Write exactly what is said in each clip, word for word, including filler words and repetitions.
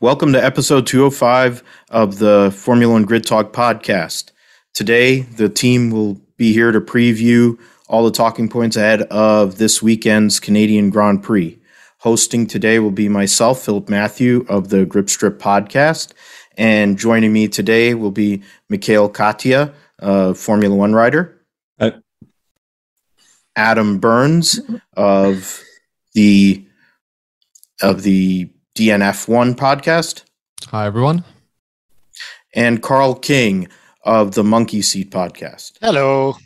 Welcome to episode two oh five of the Formula One Grid Talk podcast. Today, the team will be here to preview all the talking points ahead of this weekend's Canadian Grand Prix. Hosting today will be myself, Philip Matthew of the Grip Strip podcast, and joining me today will be Mikhail Katia, a Formula One rider, uh- Adam Burns of the of the D N F one podcast. Hi, everyone. And Carl King of the Monkey Seat podcast. Hello.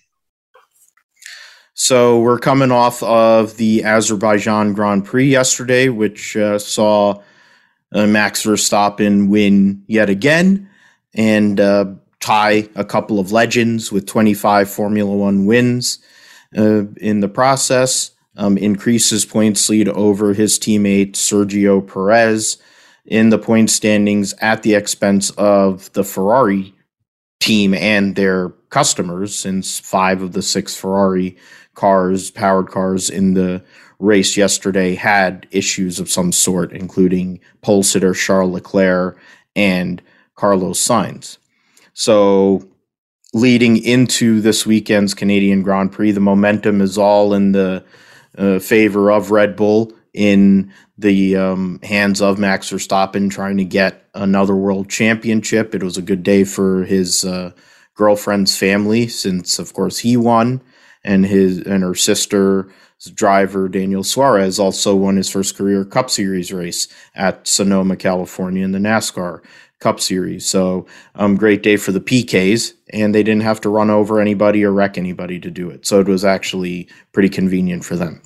So we're coming off of the Azerbaijan Grand Prix yesterday, which uh, saw uh, Max Verstappen win yet again and uh, tie a couple of legends with twenty-five Formula One wins uh, in the process. Um, increase his points lead over his teammate Sergio Perez in the point standings at the expense of the Ferrari team and their customers, since five of the six Ferrari cars, powered cars in the race yesterday had issues of some sort, including pole sitter Charles Leclerc and Carlos Sainz. So leading into this weekend's Canadian Grand Prix, the momentum is all in the Uh, favor of Red Bull, in the um, hands of Max Verstappen trying to get another world championship. It was a good day for his uh, girlfriend's family, since of course he won, and his and her sister's driver Daniel Suarez also won his first career Cup Series race at Sonoma, California, in the NASCAR Cup Series. So um, great day for the P Ks, and they didn't have to run over anybody or wreck anybody to do it. So it was actually pretty convenient for them.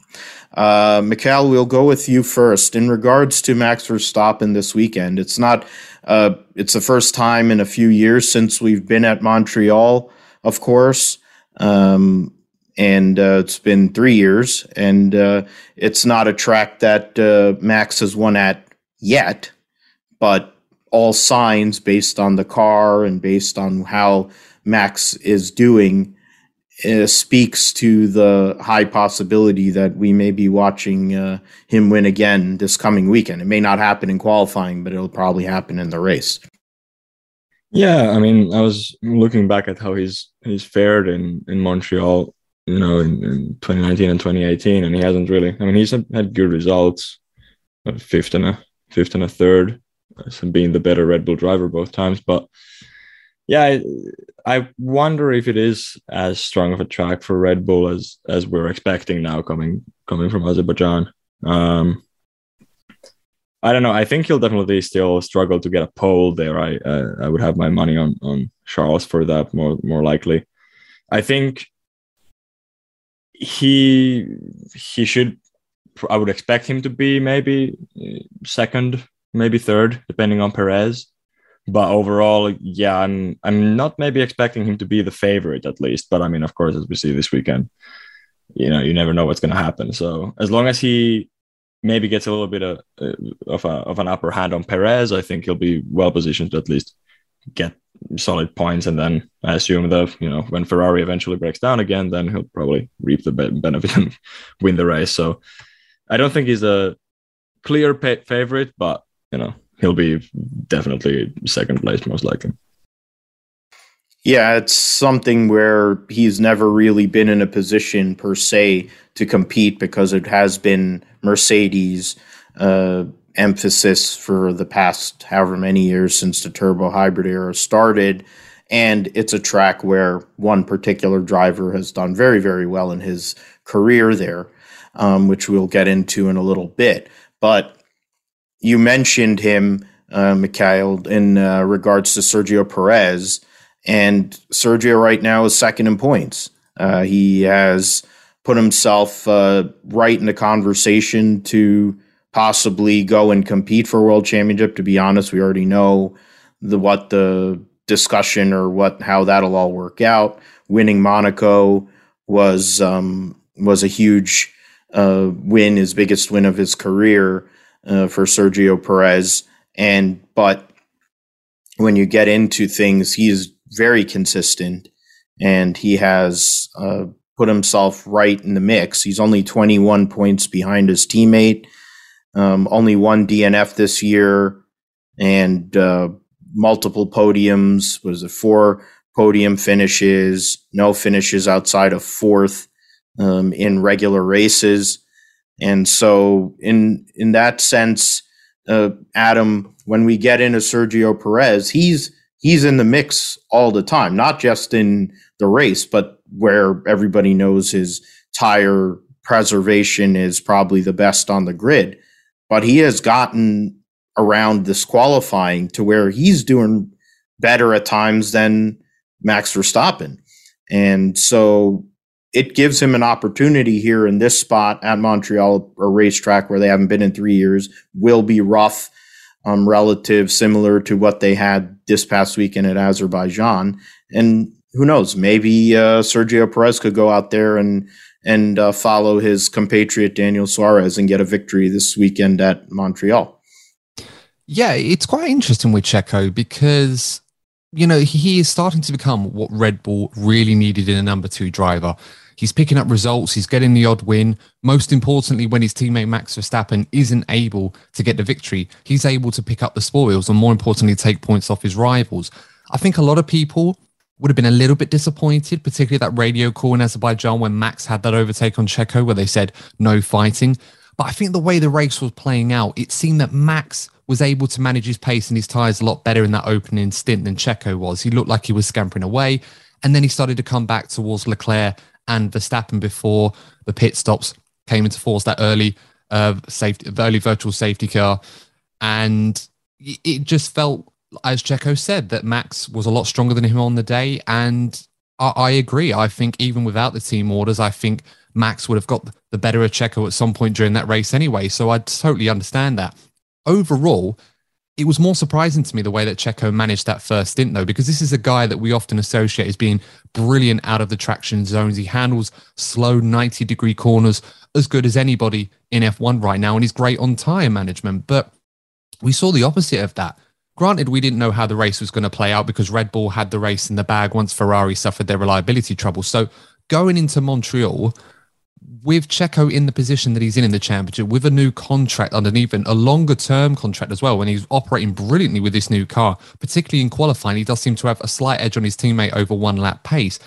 Uh, Mikhail, we'll go with you first. In regards to Max Verstappen this weekend, it's not, uh, it's the first time in a few years since we've been at Montreal, of course. Um, and uh, it's been three years, and uh, it's not a track that uh, Max has won at yet, but all signs, based on the car and based on how Max is doing, uh, speaks to the high possibility that we may be watching uh, him win again this coming weekend. It may not happen in qualifying, but it'll probably happen in the race. Yeah, I mean, I was looking back at how he's he's fared in, in Montreal, you know, in, in twenty nineteen and twenty eighteen, and he hasn't really. I mean, he's had good results, a fifth and a fifth and a third. So being the better Red Bull driver both times. But yeah, I, I wonder if it is as strong of a track for Red Bull as as we're expecting now coming coming from Azerbaijan. Um, I don't know. I think he'll definitely still struggle to get a pole there. I uh, I would have my money on on Charles for that, more more likely. I think he he should. I would expect him to be maybe second, maybe third, depending on Perez. But overall, yeah, I'm I'm not maybe expecting him to be the favorite, at least. But I mean, of course, as we see this weekend, you know, you never know what's going to happen. So as long as he maybe gets a little bit of of, a, of an upper hand on Perez, I think he'll be well positioned to at least get solid points. And then I assume that, you know, when Ferrari eventually breaks down again, then he'll probably reap the benefit and win the race. So I don't think he's a clear pa- favorite, but you know, he'll be definitely second place, most likely. Yeah, it's something where he's never really been in a position per se to compete, because it has been Mercedes' uh, emphasis for the past however many years since the turbo hybrid era started. And it's a track where one particular driver has done very, very well in his career there, um, which we'll get into in a little bit. But you mentioned him, uh, Mikhail, in uh, regards to Sergio Perez. And Sergio right now is second in points. Uh, he has put himself uh, right in the conversation to possibly go and compete for a world championship. To be honest, we already know the what the discussion or what how that'll all work out. Winning Monaco was, um, was a huge uh, win, his biggest win of his career, Uh, for Sergio Perez. And but when you get into things, he is very consistent, and he has uh, put himself right in the mix. He's only twenty-one points behind his teammate, um, only one D N F this year, and uh, multiple podiums. Was it four podium finishes? No finishes outside of fourth um, in regular races. And so, in in that sense, uh, Adam, when we get into Sergio Perez, he's he's in the mix all the time, not just in the race, but where everybody knows his tire preservation is probably the best on the grid. But he has gotten around this qualifying to where he's doing better at times than Max Verstappen. And so it gives him an opportunity here in this spot at Montreal, a racetrack where they haven't been in three years, will be rough, um, relative, similar to what they had this past weekend at Azerbaijan. And who knows, maybe uh, Sergio Perez could go out there and and uh, follow his compatriot Daniel Suarez and get a victory this weekend at Montreal. Yeah, it's quite interesting with Checo because, you know, he is starting to become what Red Bull really needed in a number two driver. He's picking up results. He's getting the odd win. Most importantly, when his teammate Max Verstappen isn't able to get the victory, he's able to pick up the spoils and, more importantly, take points off his rivals. I think a lot of people would have been a little bit disappointed, particularly that radio call in Azerbaijan when Max had that overtake on Checo where they said no fighting. But I think the way the race was playing out, it seemed that Max was able to manage his pace and his tyres a lot better in that opening stint than Checo was. He looked like he was scampering away, and then he started to come back towards Leclerc and Verstappen before the pit stops came into force, that early uh, safety, early virtual safety car. And it just felt, as Checo said, that Max was a lot stronger than him on the day. And I, I agree. I think even without the team orders, I think Max would have got the better of Checo at some point during that race anyway. So I totally understand that. Overall, it was more surprising to me the way that Checo managed that first stint, though, because this is a guy that we often associate as being brilliant out of the traction zones. He handles slow ninety-degree corners as good as anybody in F one right now, and he's great on tyre management. But we saw the opposite of that. Granted, we didn't know how the race was going to play out because Red Bull had the race in the bag once Ferrari suffered their reliability trouble. So going into Montreal with Checo in the position that he's in in the championship, with a new contract underneath him, a longer-term contract as well, when he's operating brilliantly with this new car, particularly in qualifying, he does seem to have a slight edge on his teammate over one lap pace.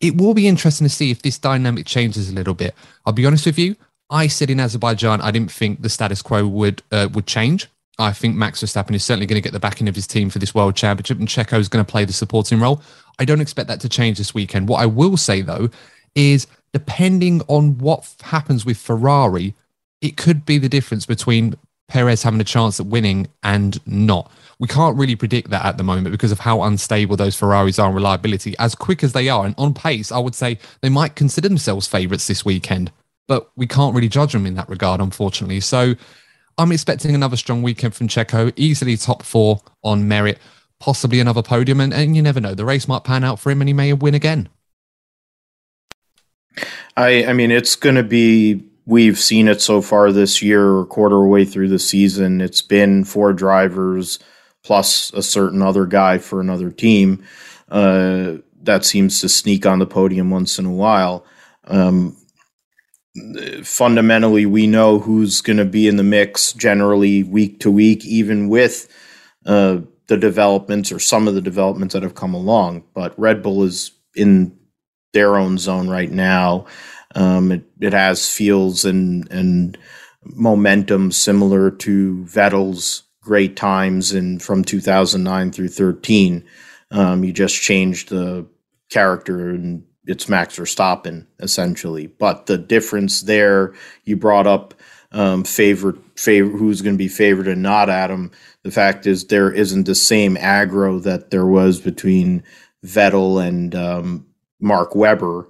It will be interesting to see if this dynamic changes a little bit. I'll be honest with you, I said in Azerbaijan I didn't think the status quo would uh, would change. I think Max Verstappen is certainly going to get the backing of his team for this World Championship, and Checo is going to play the supporting role. I don't expect that to change this weekend. What I will say, though, is depending on what happens with Ferrari, it could be the difference between Perez having a chance at winning and not. We can't really predict that at the moment because of how unstable those Ferraris are in reliability. As quick as they are and on pace, I would say they might consider themselves favourites this weekend, but we can't really judge them in that regard, unfortunately. So I'm expecting another strong weekend from Checo, easily top four on merit, possibly another podium, and, and you never know. The race might pan out for him and he may win again. I, I mean, it's going to be, we've seen it so far this year, a quarter way through the season. It's been four drivers plus a certain other guy for another team uh, that seems to sneak on the podium once in a while. Um Fundamentally, we know who's going to be in the mix generally week to week, even with uh, the developments or some of the developments that have come along. But Red Bull is in their own zone right now. Um, it, it has feels and, and momentum similar to Vettel's great times in from two thousand nine through thirteen. Um, you just changed the character and it's Max Verstappen, essentially. But the difference there, you brought up um, favorite, favor, who's going to be favored and not, Adam. The fact is there isn't the same aggro that there was between Vettel and um, Mark Webber.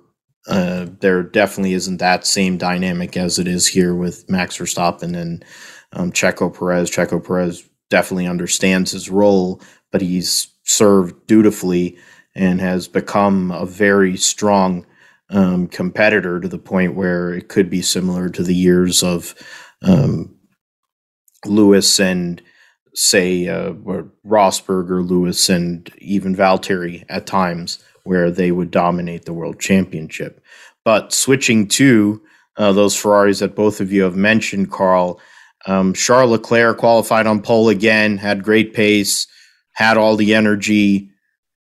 Uh, there definitely isn't that same dynamic as it is here with Max Verstappen and um, Checo Perez. Checo Perez definitely understands his role, but he's served dutifully and has become a very strong um, competitor to the point where it could be similar to the years of um, Lewis and, say, uh, Rosberg or Lewis and even Valtteri at times, where they would dominate the World Championship. But switching to uh, those Ferraris that both of you have mentioned, Carl, Um, Charles Leclerc qualified on pole again, had great pace, had all the energy,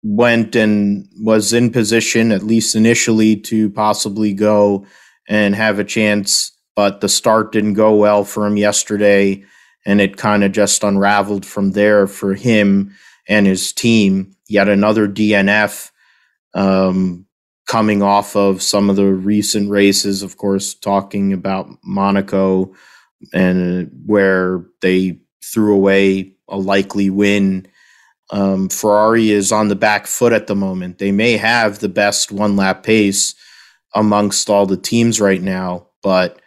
went and was in position, at least initially, to possibly go and have a chance. But the start didn't go well for him yesterday, and it kind of just unraveled from there for him and his team. Yet another D N F um, coming off of some of the recent races, of course, talking about Monaco, and where they threw away a likely win. Um, Ferrari is on the back foot at the moment. They may have the best one-lap pace amongst all the teams right now, but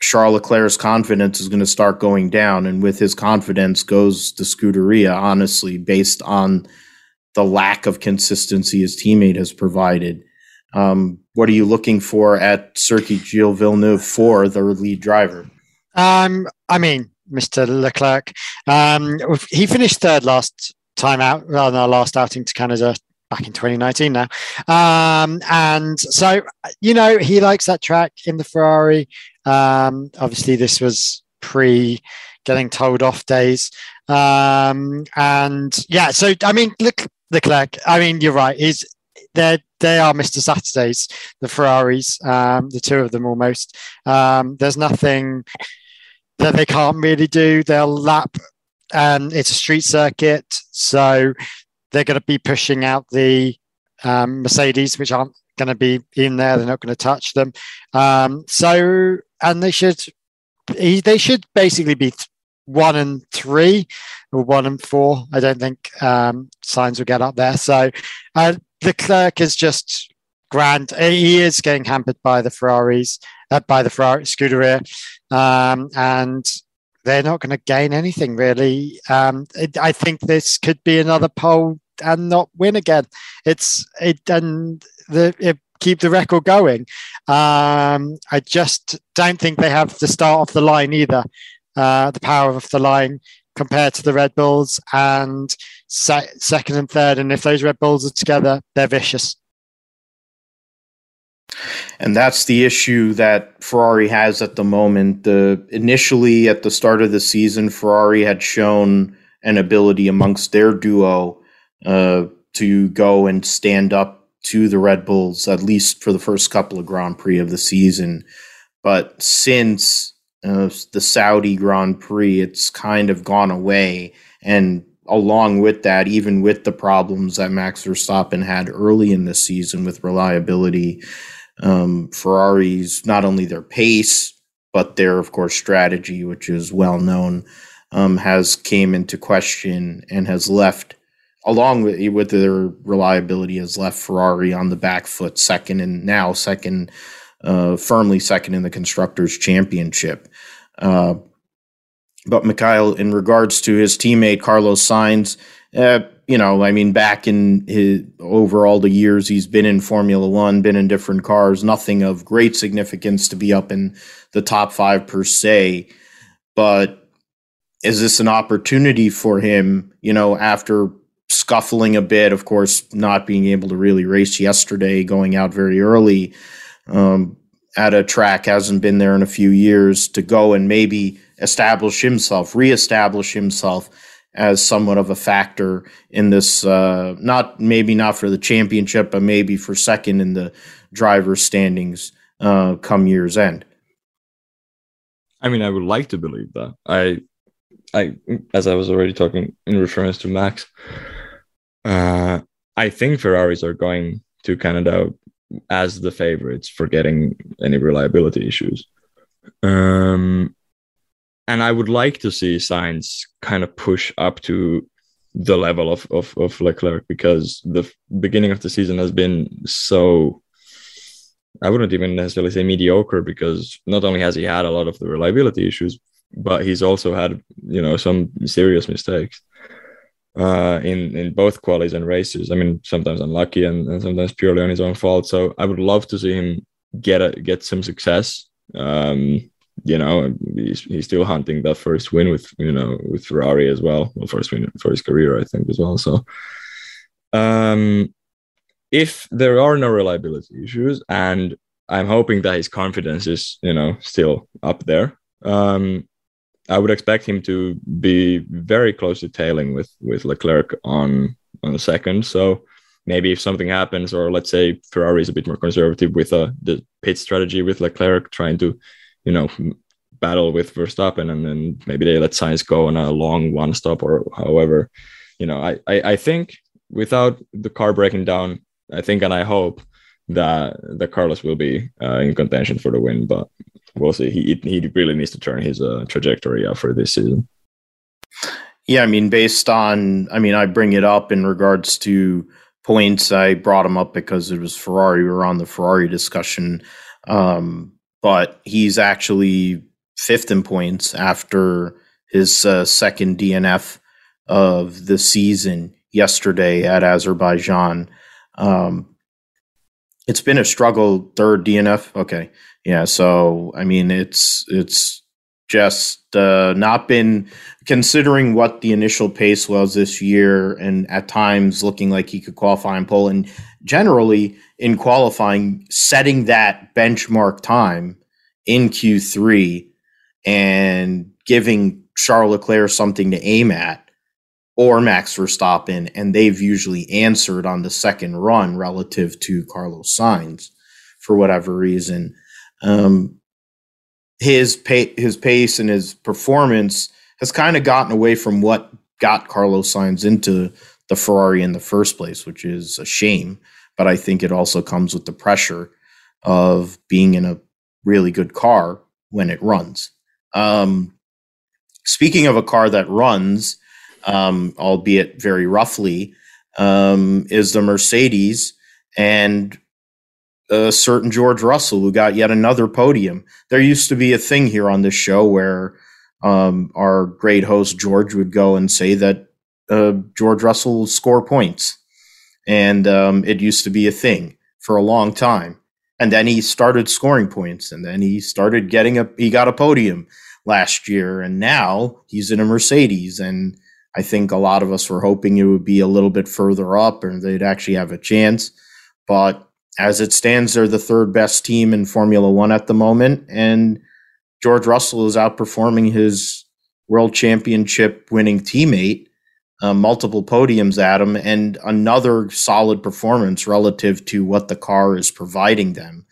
Charles Leclerc's confidence is going to start going down, and with his confidence goes the Scuderia, honestly, based on the lack of consistency his teammate has provided. Um, what are you looking for at Circuit Gilles Villeneuve for the lead driver? Um, I mean, Mister Leclerc. Um, he finished third last time out, well, no, last outing to Canada back in twenty nineteen now. Um, and so, you know, he likes that track in the Ferrari. Um, obviously, this was pre getting told off days. Um, and yeah, so, I mean, Leclerc, Leclerc I mean, you're right. He's, they're, they are Mister Saturdays, the Ferraris, um, the two of them almost. Um, there's nothing that they can't really do. They'll lap, and it's a street circuit, so they're going to be pushing out the um, Mercedes, which aren't going to be in there. They're not going to touch them. Um, so, and they should, they should basically be th- one and three or one and four. I don't think um, Sainz will get up there. So uh, Leclerc is just grand. He is getting hampered by the Ferraris, uh, by the Ferrari Scuderia. Um, and they're not going to gain anything, really. Um, it, I think this could be another pole and not win again. It's it and the, it, keep the record going. Um, I just don't think they have the start of the line either, uh, the power of the line compared to the Red Bulls, and se- second and third. And if those Red Bulls are together, they're vicious. And that's the issue that Ferrari has at the moment. The initially at the start of the season, Ferrari had shown an ability amongst their duo uh, to go and stand up to the Red Bulls, at least for the first couple of Grand Prix of the season. But since uh, the Saudi Grand Prix, it's kind of gone away. And along with that, even with the problems that Max Verstappen had early in the season with reliability, Um, Ferrari's not only their pace, but their, of course, strategy, which is well known, um, has came into question and has left, along with, with their reliability, has left Ferrari on the back foot, second and now second, uh, firmly second in the Constructors' Championship. Uh, but Mikhail, in regards to his teammate Carlos Sainz, uh, you know, I mean, back in his over all the years he's been in Formula One, been in different cars, nothing of great significance to be up in the top five per se. But is this an opportunity for him, you know, after scuffling a bit, of course, not being able to really race yesterday, going out very early um, at a track, hasn't been there in a few years, to go and maybe establish himself, reestablish himself as somewhat of a factor in this, uh, not maybe not for the championship, but maybe for second in the driver's standings uh, come year's end? I mean, I would like to believe that. I, I, as I was already talking in reference to Max, uh, I think Ferraris are going to Canada as the favorites for getting any reliability issues. Um, And I would like to see Sainz kind of push up to the level of, of, of Leclerc, because the f- beginning of the season has been so, I wouldn't even necessarily say mediocre, because not only has he had a lot of the reliability issues, but he's also had, you know, some serious mistakes uh, in, in both qualies and races. I mean, sometimes unlucky and, and sometimes purely on his own fault. So I would love to see him get a, get some success. Um You know, he's, he's still hunting that first win with, you know, with Ferrari as well. Well, first win for his career, I think, as well. So um, if there are no reliability issues, and I'm hoping that his confidence is, you know, still up there, um, I would expect him to be very closely tailing with with Leclerc on on the second. So maybe if something happens, or let's say Ferrari is a bit more conservative with uh, the pit strategy with Leclerc trying to, you know, battle with Verstappen, and then maybe they let Sainz go on a long one stop or however. You know, I, I, I think without the car breaking down, I think and I hope that, that Carlos will be uh, in contention for the win, but we'll see. He he really needs to turn his uh, trajectory up for this season. Yeah, I mean, based on, I mean, I bring it up in regards to points. I brought him up because it was Ferrari. We were on the Ferrari discussion, um, but he's actually fifth in points after his uh, second D N F of the season yesterday at Azerbaijan. Um, it's been a struggle. Third D N F. Okay. Yeah. So, I mean, it's, it's just uh, not been, considering what the initial pace was this year, and at times looking like he could qualify and pole, and generally in qualifying, setting that benchmark time in Q three and giving Charles Leclerc something to aim at, or Max Verstappen, and they've usually answered on the second run relative to Carlos Sainz for whatever reason. Um, his, pay, his pace and his performance has kind of gotten away from what got Carlos Sainz into the Ferrari in the first place, which is a shame. But I think it also comes with the pressure of being in a really good car when it runs. Um, speaking of a car that runs, Um, albeit very roughly, um, is the Mercedes and a certain George Russell, who got yet another podium. There used to be a thing here on this show where um, our great host George would go and say that uh, George Russell will score points. And um, it used to be a thing for a long time. And then he started scoring points, and then he started getting a, he got a podium last year, and now he's in a Mercedes, and I think a lot of us were hoping it would be a little bit further up and they'd actually have a chance. But as it stands, they're the third best team in Formula One at the moment. And George Russell is outperforming his world championship winning teammate, uh, multiple podiums, Adam, and another solid performance relative to what the car is providing them.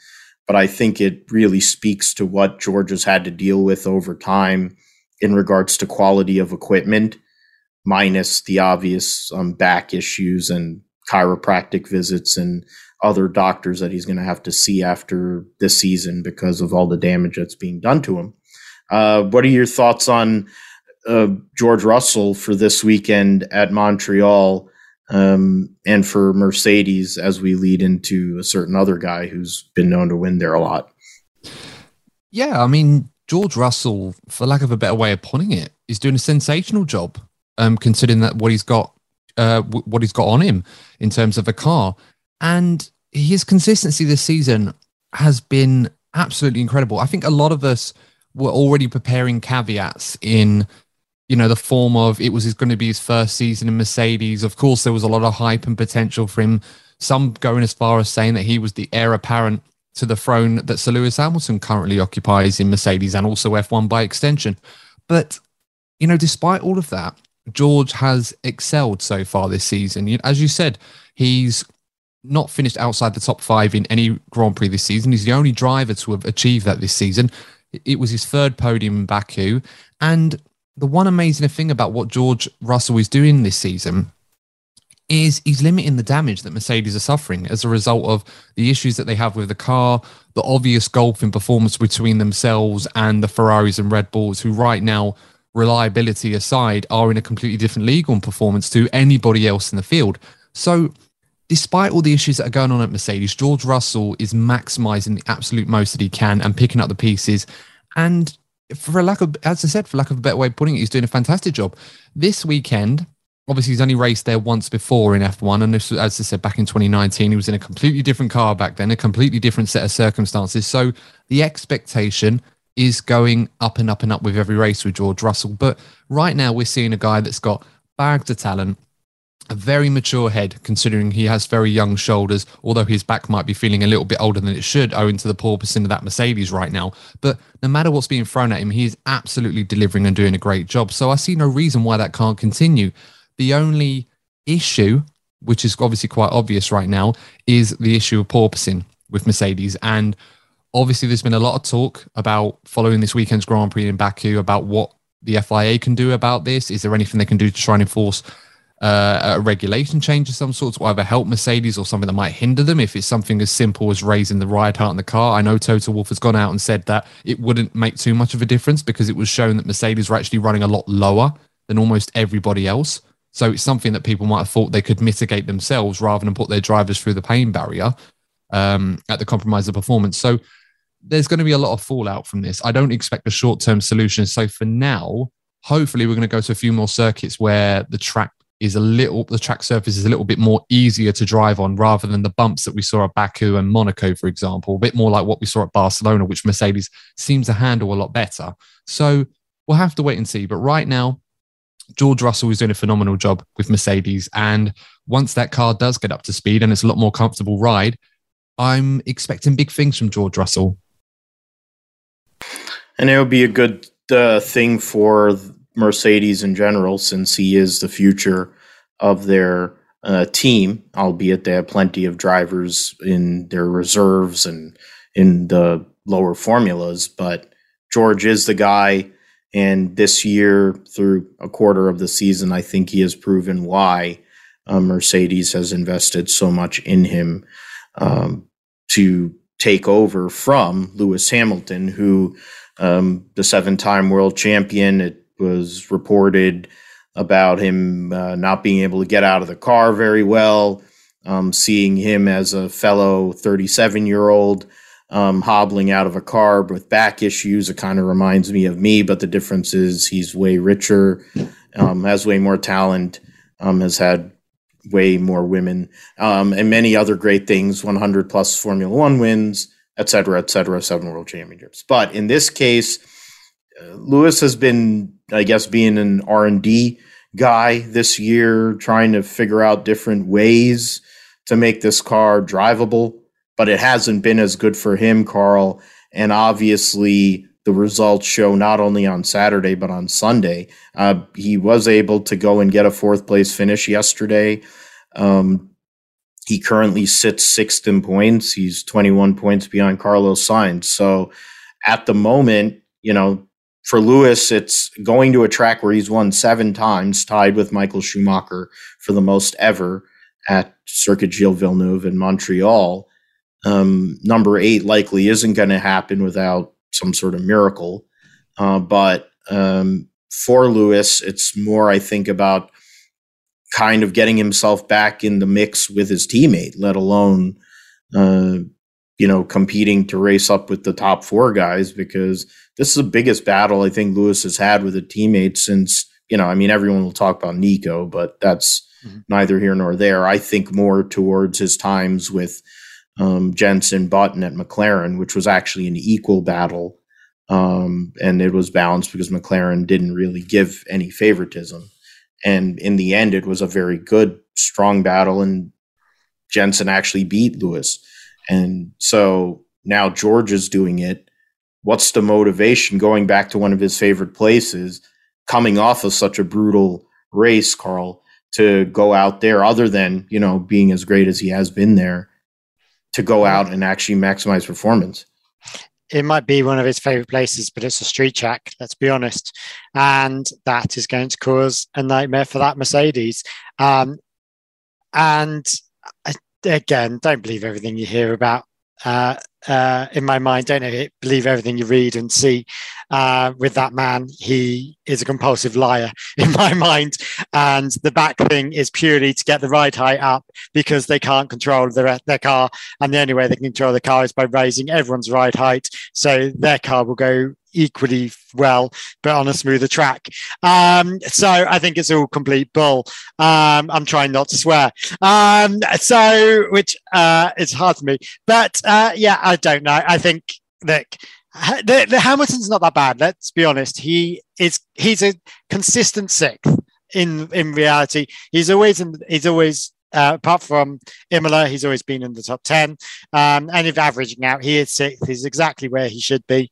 But I think it really speaks to what George has had to deal with over time in regards to quality of equipment, minus the obvious um, back issues and chiropractic visits and other doctors that he's going to have to see after this season because of all the damage that's being done to him. Uh, what are your thoughts on uh, George Russell for this weekend at Montreal, um, and for Mercedes as we lead into a certain other guy who's been known to win there a lot? Yeah, I mean, George Russell, for lack of a better way of putting it, is doing a sensational job. Um, considering that what he's got, uh, w- what he's got on him in terms of a car, and his consistency this season has been absolutely incredible. I think a lot of us were already preparing caveats in, you know, the form of it was going to be his first season in Mercedes. Of course, there was a lot of hype and potential for him. Some going as far as saying that he was the heir apparent to the throne that Sir Lewis Hamilton currently occupies in Mercedes and also F one by extension. But you know, despite all of that, George has excelled so far this season. As you said, he's not finished outside the top five in any Grand Prix this season. He's the only driver to have achieved that this season. It was his third podium in Baku. And the one amazing thing about what George Russell is doing this season is he's limiting the damage that Mercedes are suffering as a result of the issues that they have with the car, the obvious gulf in performance between themselves and the Ferraris and Red Bulls, who right now, reliability aside, are in a completely different league on performance to anybody else in the field. So despite all the issues that are going on at Mercedes, George Russell is maximizing the absolute most that he can and picking up the pieces. And for a lack of, as I said, for lack of a better way of putting it, he's doing a fantastic job. This weekend, obviously he's only raced there once before in F one. And this, as I said, back in twenty nineteen, he was in a completely different car back then, a completely different set of circumstances. So the expectation is going up and up and up with every race with George Russell. But right now we're seeing a guy that's got bags of talent, a very mature head, considering he has very young shoulders, although his back might be feeling a little bit older than it should owing to the porpoising of that Mercedes right now. But no matter what's being thrown at him, he is absolutely delivering and doing a great job. So I see no reason why that can't continue. The only issue, which is obviously quite obvious right now, is the issue of porpoising with Mercedes. And obviously there's been a lot of talk about following this weekend's Grand Prix in Baku about what the F I A can do about this. Is there anything they can do to try and enforce Uh, a regulation change of some sort to either help Mercedes or something that might hinder them, if it's something as simple as raising the ride height in the car? I know Toto Wolff has gone out and said that it wouldn't make too much of a difference because it was shown that Mercedes were actually running a lot lower than almost everybody else. So it's something that people might have thought they could mitigate themselves rather than put their drivers through the pain barrier um, at the compromise of performance. So there's going to be a lot of fallout from this. I don't expect a short-term solution. So for now, hopefully we're going to go to a few more circuits where the track is a little, the track surface is a little bit more easier to drive on rather than the bumps that we saw at Baku and Monaco, for example, a bit more like what we saw at Barcelona, which Mercedes seems to handle a lot better. So we'll have to wait and see. But right now, George Russell is doing a phenomenal job with Mercedes. And once that car does get up to speed and it's a lot more comfortable ride, I'm expecting big things from George Russell. And it would be a good uh, thing for Mercedes in general, since he is the future of their uh, team, albeit they have plenty of drivers in their reserves and in the lower formulas. But George is the guy, and this year, through a quarter of the season, I think he has proven why uh, Mercedes has invested so much in him um, to take over from Lewis Hamilton, who um, the seven-time world champion. It was reported about him uh, not being able to get out of the car very well, um, seeing him as a fellow thirty-seven-year-old um, hobbling out of a car with back issues. It kind of reminds me of me, but the difference is he's way richer, um, has way more talent, um, has had way more women, um, and many other great things, one hundred plus Formula One wins, et cetera, et cetera, seven world championships. But in this case, Lewis has been, I guess, being an R and D guy this year, trying to figure out different ways to make this car drivable, but it hasn't been as good for him, Carl. And obviously the results show not only on Saturday, but on Sunday. Uh, he was able to go and get a fourth place finish yesterday. Um, he currently sits sixth in points. He's twenty-one points behind Carlos Sainz. So at the moment, you know, for Lewis, it's going to a track where he's won seven times, tied with Michael Schumacher for the most ever at Circuit Gilles Villeneuve in Montreal. Um, number eight likely isn't going to happen without some sort of miracle. Uh, but um, for Lewis, it's more, I think, about kind of getting himself back in the mix with his teammate, let alone, uh, you know, competing to race up with the top four guys, because this is the biggest battle I think Lewis has had with a teammate since, you know, I mean, everyone will talk about Nico, but that's mm-hmm. neither here nor there. I think more towards his times with um, Jenson Button at McLaren, which was actually an equal battle. Um, and it was balanced because McLaren didn't really give any favoritism. And in the end, it was a very good, strong battle. And Jenson actually beat Lewis. And so now George is doing it. What's the motivation going back to one of his favorite places, coming off of such a brutal race, Carl, to go out there, other than, you know, being as great as he has been there, to go out and actually maximize performance? It might be one of his favorite places, but it's a street track, let's be honest. And that is going to cause a nightmare for that Mercedes. Um, and again, don't believe everything you hear about. Uh, uh, in my mind, don't know, believe everything you read and see uh, with that man. He is a compulsive liar in my mind. And the back thing is purely to get the ride height up because they can't control their, their car. And the only way they can control the car is by raising everyone's ride height. So their car will go equally well, but on a smoother track. Um, so I think it's all complete bull. Um, I'm trying not to swear. Um, so, which uh, is hard for me. But uh, yeah, I don't know. I think that the, the Hamilton's not that bad. Let's be honest. He is, he's a consistent sixth in in reality, he's always in, he's always uh, apart from Imola, he's always been in the top ten. Um, and if averaging out, he is sixth. He's exactly where he should be,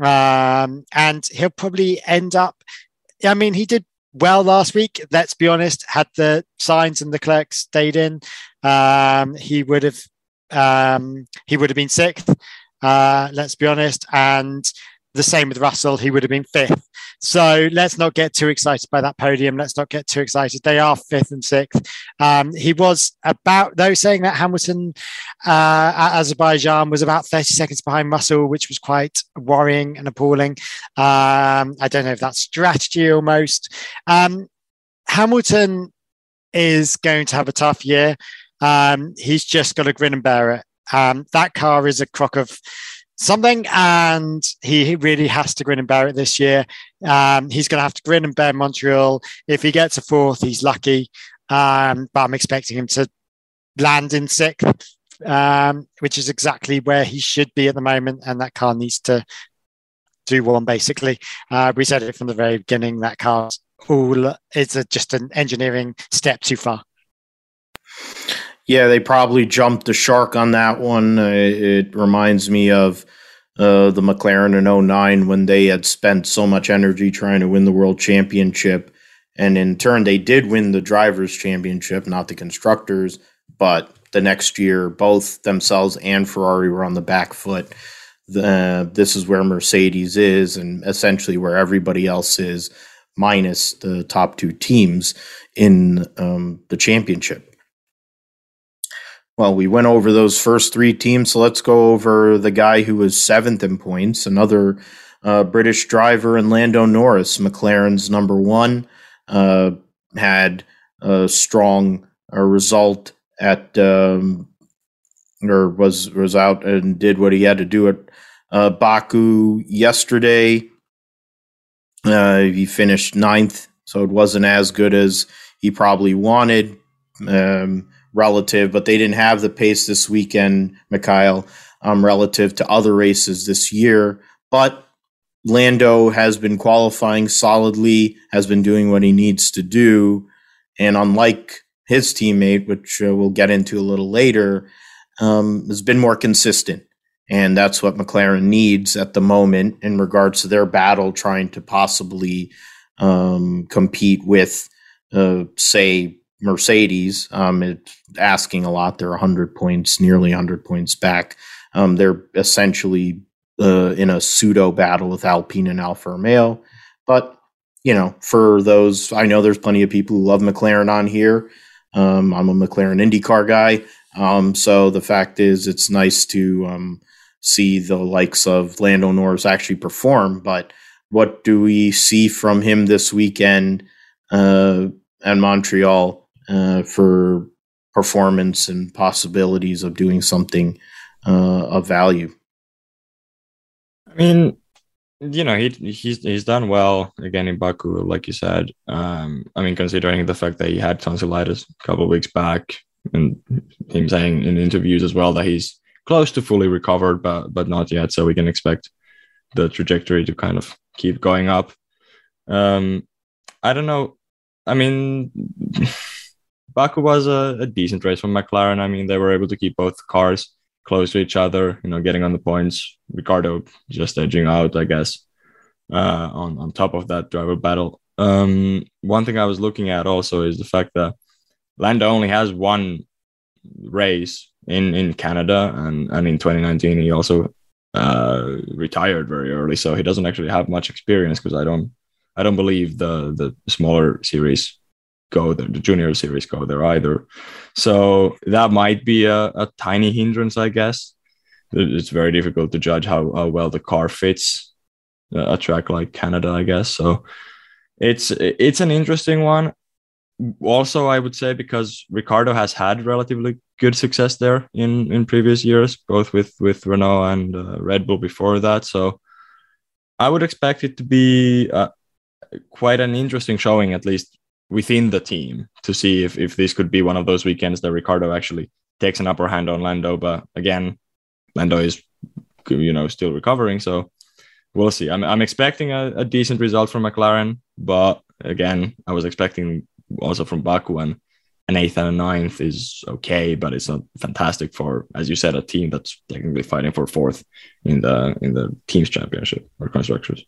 um, and he'll probably end up. I mean, he did well last week. Let's be honest. Had the Sainz and the Leclerc stayed in, um, he would have um, he would have been sixth. Uh, let's be honest, and the same with Russell, he would have been fifth. So let's not get too excited by that podium. Let's not get too excited. They are fifth and sixth. Um, he was about, though, saying that Hamilton uh, at Azerbaijan was about thirty seconds behind Russell, which was quite worrying and appalling. Um, I don't know if that's strategy almost. Um, Hamilton is going to have a tough year. Um, he's just got to grin and bear it. Um, that car is a crock of something, and he really has to grin and bear it this year. Um, he's going to have to grin and bear Montreal. If he gets a fourth, he's lucky. Um, but I'm expecting him to land in sixth, um, which is exactly where he should be at the moment. And that car needs to do one, basically. Uh, we said it from the very beginning, that car's all, it's a, just an engineering step too far. Yeah, they probably jumped the shark on that one. Uh, it reminds me of uh, the McLaren in oh nine when they had spent so much energy trying to win the world championship. And in turn, they did win the drivers' championship, not the constructors. But the next year, both themselves and Ferrari were on the back foot. Uh, this is where Mercedes is and essentially where everybody else is, minus the top two teams in um, the championship. Well, we went over those first three teams, so let's go over the guy who was seventh in points, another uh, British driver, and Lando Norris, McLaren's number one, uh, had a strong uh, result at, um, or was, was out and did what he had to do at uh, Baku yesterday. Uh, he finished ninth, so it wasn't as good as he probably wanted. Um relative, but they didn't have the pace this weekend, Mikhail, um, relative to other races this year. But Lando has been qualifying solidly, has been doing what he needs to do. And unlike his teammate, which uh, we'll get into a little later, um, has been more consistent. And that's what McLaren needs at the moment in regards to their battle, trying to possibly um, compete with, uh, say, Mercedes. Um, it's asking a lot. They're one hundred points, nearly one hundred points back. Um, they're essentially uh, in a pseudo battle with Alpine and Alfa Romeo. But, you know, for those, I know there's plenty of people who love McLaren on here. Um, I'm a McLaren IndyCar guy. Um, so the fact is, it's nice to um, see the likes of Lando Norris actually perform. But what do we see from him this weekend uh, at Montreal? Uh, for performance and possibilities of doing something uh, of value. I mean, you know, he he's he's done well again in Baku, like you said. Um, I mean, considering the fact that he had tonsillitis a couple of weeks back, and him saying in interviews as well that he's close to fully recovered, but but not yet. So we can expect the trajectory to kind of keep going up. Um, I don't know. I mean. Baku was a, a decent race from McLaren. I mean, they were able to keep both cars close to each other, you know, getting on the points. Ricciardo just edging out, I guess, uh, on, on top of that driver battle. Um, one thing I was looking at also is the fact that Lando only has one race in, in Canada, and, and in twenty nineteen, he also uh, retired very early. So he doesn't actually have much experience because I don't, I don't believe the the smaller series go there, the junior series go there either. So that might be a, a tiny hindrance, I guess. It's very difficult to judge how, how well the car fits a track like Canada, I guess. So it's it's an interesting one. Also, I would say because Ricciardo has had relatively good success there in, in previous years, both with, with Renault and uh, Red Bull before that. So I would expect it to be uh, quite an interesting showing, at least within the team, to see if, if this could be one of those weekends that Ricciardo actually takes an upper hand on Lando. But again, Lando is, you know, still recovering. So we'll see. I'm, I'm expecting a, a decent result from McLaren, But again, I was expecting also from Baku, and an eighth and a ninth is okay, but it's not fantastic for, as you said, a team that's technically fighting for fourth in the in the teams championship or constructors.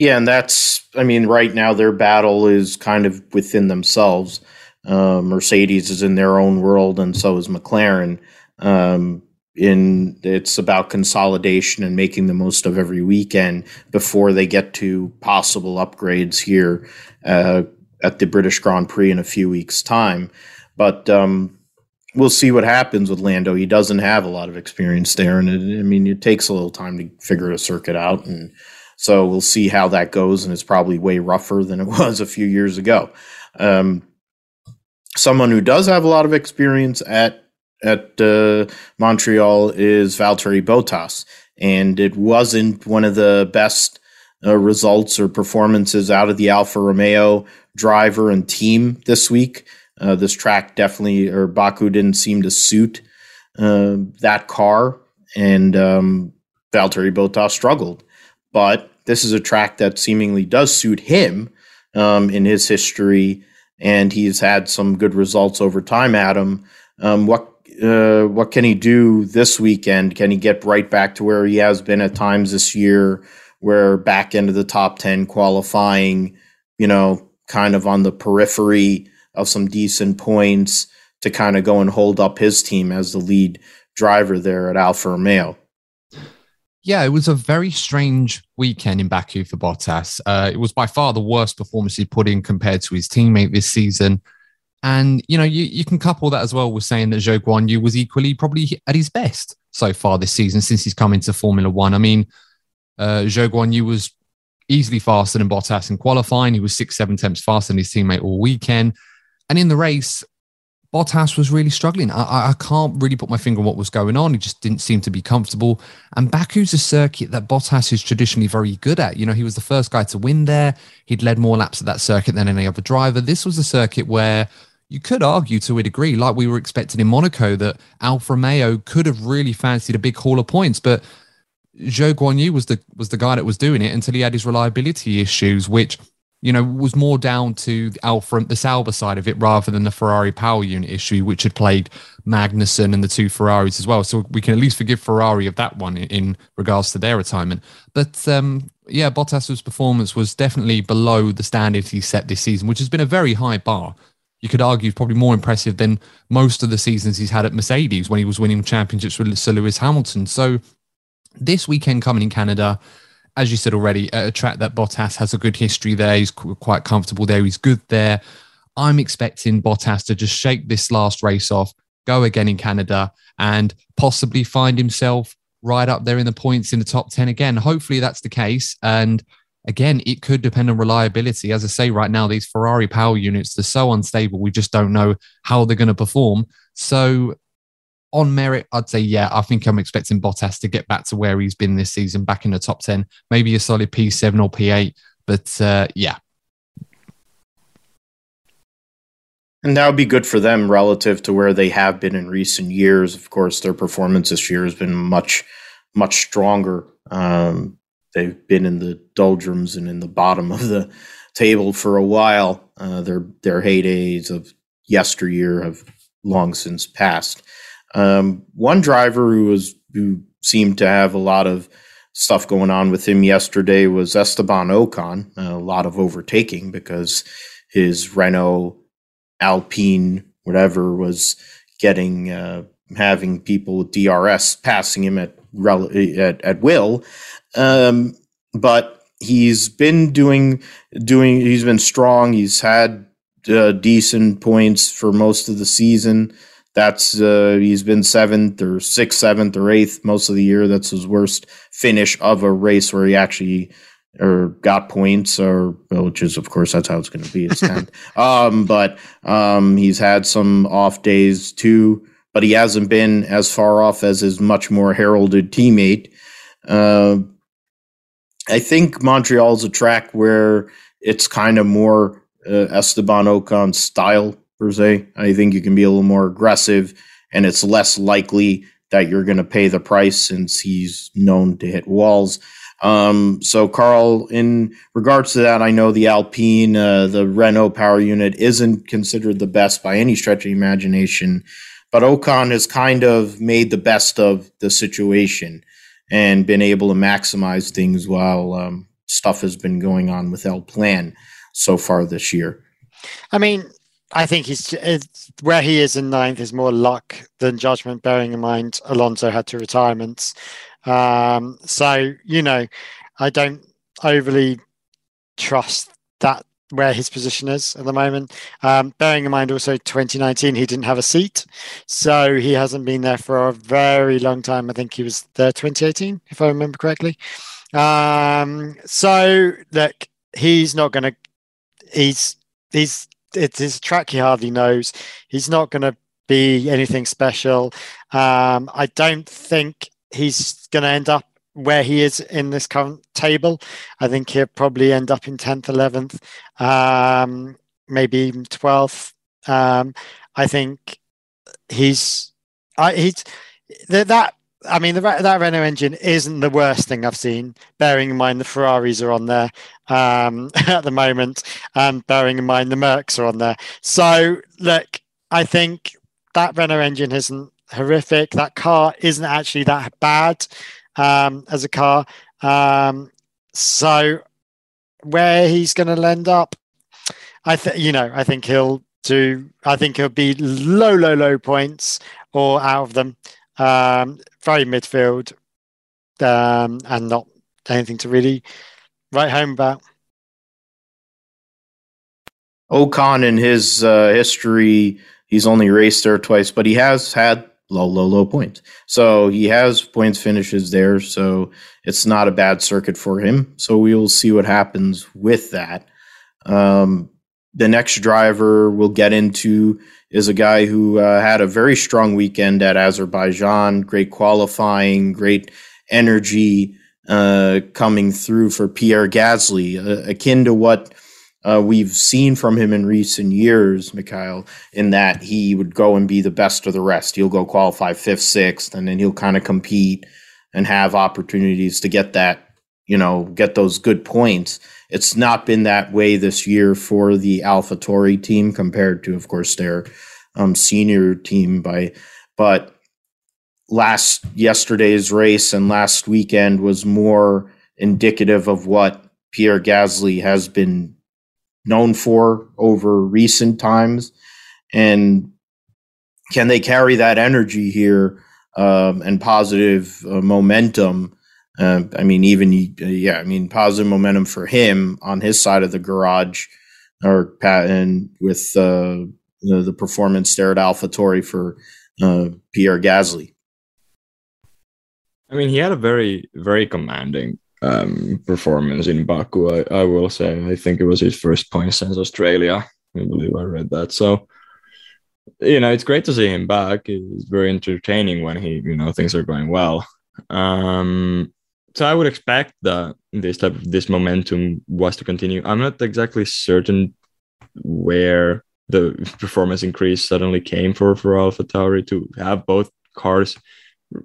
Yeah, and that's, I mean, right now their battle is kind of within themselves. Uh, Mercedes is in their own world, and so is McLaren. Um, in it's about consolidation and making the most of every weekend before they get to possible upgrades here uh, at the British Grand Prix in a few weeks' time. But um, we'll see what happens with Lando. He doesn't have a lot of experience there, and it, I mean, it takes a little time to figure a circuit out, and so we'll see how that goes, and it's probably way rougher than it was a few years ago. Um, someone who does have a lot of experience at at uh, Montreal is Valtteri Bottas, and it wasn't one of the best uh, results or performances out of the Alfa Romeo driver and team this week. Uh, this track definitely, or Baku didn't seem to suit uh, that car, and um, Valtteri Bottas struggled. But this is a track that seemingly does suit him um, in his history, and he's had some good results over time. Adam, um, what uh, what can he do this weekend? Can he get right back to where he has been at times this year, where back into the top ten qualifying, you know, kind of on the periphery of some decent points to kind of go and hold up his team as the lead driver there at Alfa Romeo? Yeah, it was a very strange weekend in Baku for Bottas. Uh, it was by far the worst performance he put in compared to his teammate this season. And, you know, you, you can couple that as well with saying that Zhou Guanyu was equally probably at his best so far this season since he's come into Formula One. I mean, uh, Zhou Guanyu was easily faster than Bottas in qualifying. He was six, seven tenths faster than his teammate all weekend. And in the race, Bottas was really struggling. I, I can't really put my finger on what was going on. He just didn't seem to be comfortable. And Baku's a circuit that Bottas is traditionally very good at. You know, he was the first guy to win there. He'd led more laps at that circuit than any other driver. This was a circuit where you could argue to a degree, like we were expecting in Monaco, that Alfa Romeo could have really fancied a big haul of points. But Zhou Guanyu was the, was the guy that was doing it until he had his reliability issues, which, you know, was more down to the Alfa, the Sauber side of it, rather than the Ferrari power unit issue, which had plagued Magnussen and the two Ferraris as well. So we can at least forgive Ferrari of that one in, in regards to their retirement. But um, yeah, Bottas's performance was definitely below the standard he set this season, which has been a very high bar. You could argue probably more impressive than most of the seasons he's had at Mercedes when he was winning championships with Sir Lewis Hamilton. So this weekend coming in Canada, as you said already, a track that Bottas has a good history there. He's quite comfortable there. He's good there. I'm expecting Bottas to just shake this last race off, go again in Canada, and possibly find himself right up there in the points in the top ten again. Hopefully that's the case. And again, it could depend on reliability. As I say, right now, these Ferrari power units, they're so unstable. We just don't know how they're going to perform. So on merit, I'd say, yeah, I think I'm expecting Bottas to get back to where he's been this season, back in the top ten, maybe a solid P seven or P eight, but uh, yeah. And that would be good for them relative to where they have been in recent years. Of course, their performance this year has been much, much stronger. Um, they've been in the doldrums and in the bottom of the table for a while. Uh, their, their heydays of yesteryear have long since passed. Um, one driver who was who seemed to have a lot of stuff going on with him yesterday was Esteban Ocon. A lot of overtaking because his Renault, Alpine, whatever was getting uh, having people with D R S passing him at at, at will. Um, but he's been doing doing. He's been strong. He's had uh, decent points for most of the season. That's uh, he's been seventh or sixth, seventh or eighth most of the year. That's his worst finish of a race where he actually or got points, or which is of course that's how it's going to be. It's tenth. um, but um, he's had some off days too, but he hasn't been as far off as his much more heralded teammate. Uh, I think Montreal is a track where it's kind of more uh, Esteban Ocon style. Per se, I think you can be a little more aggressive, and it's less likely that you're going to pay the price since he's known to hit walls. Um, so, Carl, in regards to that, I know the Alpine, uh, the Renault power unit, isn't considered the best by any stretch of the imagination, but Ocon has kind of made the best of the situation and been able to maximize things while um, stuff has been going on with El Plan so far this year. I mean, I think he's it's, where he is in ninth is more luck than judgment, bearing in mind Alonso had two retirements. Um, so, you know, I don't overly trust that where his position is at the moment. Um, bearing in mind also twenty nineteen, he didn't have a seat. So he hasn't been there for a very long time. I think he was there twenty eighteen, if I remember correctly. Um, so look, he's not going to, he's, he's, it's his track he hardly knows. He's not going to be anything special. Um, I don't think he's going to end up where he is in this current table. I think he'll probably end up in tenth, eleventh, um, maybe even twelfth. Um, I think he's, I, he's that, I mean, the, that Renault engine isn't the worst thing I've seen, bearing in mind the Ferraris are on there um, at the moment, and bearing in mind the Mercs are on there. So, look, I think that Renault engine isn't horrific. That car isn't actually that bad um, as a car. Um, so, where he's going to end up, I think, you know, I think he'll do, I think he'll be low, low, low points or out of them. Um, very midfield, um, and not anything to really write home about. Ocon, in his uh, history, he's only raced there twice, but he has had low, low, low points. So he has points finishes there. So it's not a bad circuit for him. So we will see what happens with that. Um, the next driver we'll get into is a guy who uh, had a very strong weekend at Azerbaijan, great qualifying, great energy uh, coming through for Pierre Gasly, uh, akin to what uh, we've seen from him in recent years, Mikhail, in that he would go and be the best of the rest. He'll go qualify fifth, sixth, and then he'll kind of compete and have opportunities to get that, you know, get those good points. It's not been that way this year for the AlphaTauri team compared to, of course, their um, senior team. By, but last yesterday's race and last weekend was more indicative of what Pierre Gasly has been known for over recent times. And can they carry that energy here um, and positive uh, momentum? Uh, I mean, even, uh, yeah, I mean, positive momentum for him on his side of the garage or patent with uh, you know, the performance there at AlphaTauri for uh, Pierre Gasly. I mean, he had a very, very commanding um, performance in Baku, I, I will say. I think it was his first point since Australia. I believe I read that. So, you know, it's great to see him back. It's very entertaining when he, you know, things are going well. Um, So I would expect that this type of this momentum was to continue. I'm not exactly certain where the performance increase suddenly came for, for AlphaTauri to have both cars,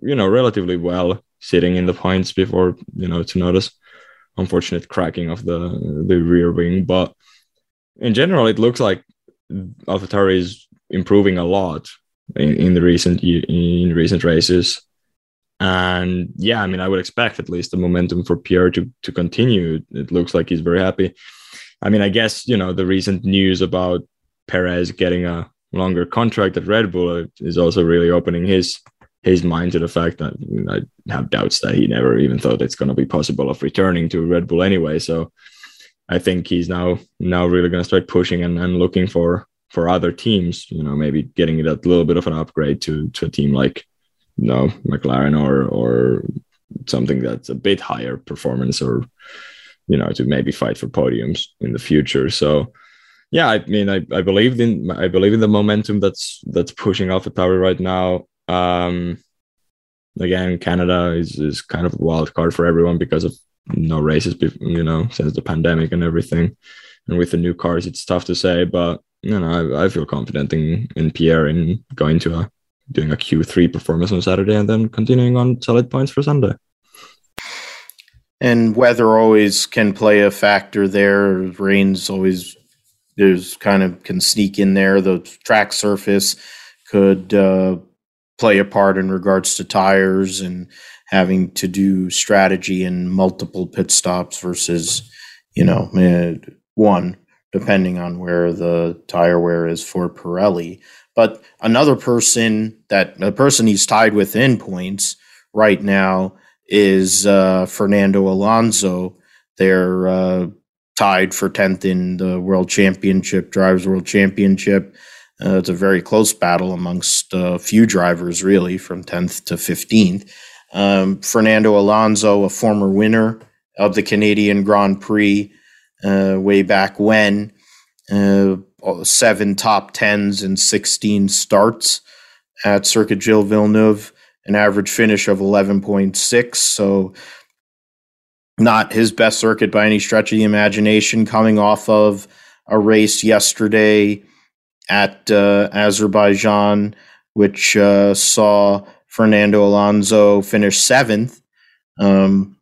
you know, relatively well sitting in the points before, you know, to notice unfortunate cracking of the, the rear wing. But in general, it looks like AlphaTauri is improving a lot in, in the recent in recent races. And yeah, I mean, I would expect at least the momentum for Pierre to, to continue. It looks like he's very happy. I mean, I guess, you know, the recent news about Perez getting a longer contract at Red Bull is also really opening his his mind to the fact that, you know, I have doubts that he never even thought it's going to be possible of returning to Red Bull anyway. So I think he's now now really going to start pushing and, and looking for, for other teams, you know, maybe getting that little bit of an upgrade to, to a team like, no, McLaren or or something that's a bit higher performance, or, you know, to maybe fight for podiums in the future. So yeah, I mean, I, I believe in I believe in the momentum that's that's pushing AlphaTauri right now. Um, again, Canada is, is kind of a wild card for everyone because of no races, you know, since the pandemic and everything. And with the new cars, it's tough to say, but you know, I, I feel confident in, in Pierre in going to a doing a Q three performance on Saturday and then continuing on solid points for Sunday. And weather always can play a factor there. Rain's always there's kind of can sneak in there. The track surface could uh, play a part in regards to tires and having to do strategy and multiple pit stops versus, you know, one, depending on where the tire wear is for Pirelli. But another person that the person he's tied with in points right now is uh, Fernando Alonso. They're uh, tied for tenth in the World Championship, Drivers' World Championship. Uh, it's a very close battle amongst a uh, few drivers, really, from tenth to fifteenth. Um, Fernando Alonso, a former winner of the Canadian Grand Prix uh, way back when, uh, seven top tens and sixteen starts at Circuit Gilles Villeneuve, an average finish of eleven point six. So not his best circuit by any stretch of the imagination, coming off of a race yesterday at uh, Azerbaijan, which uh, saw Fernando Alonso finished seventh, um,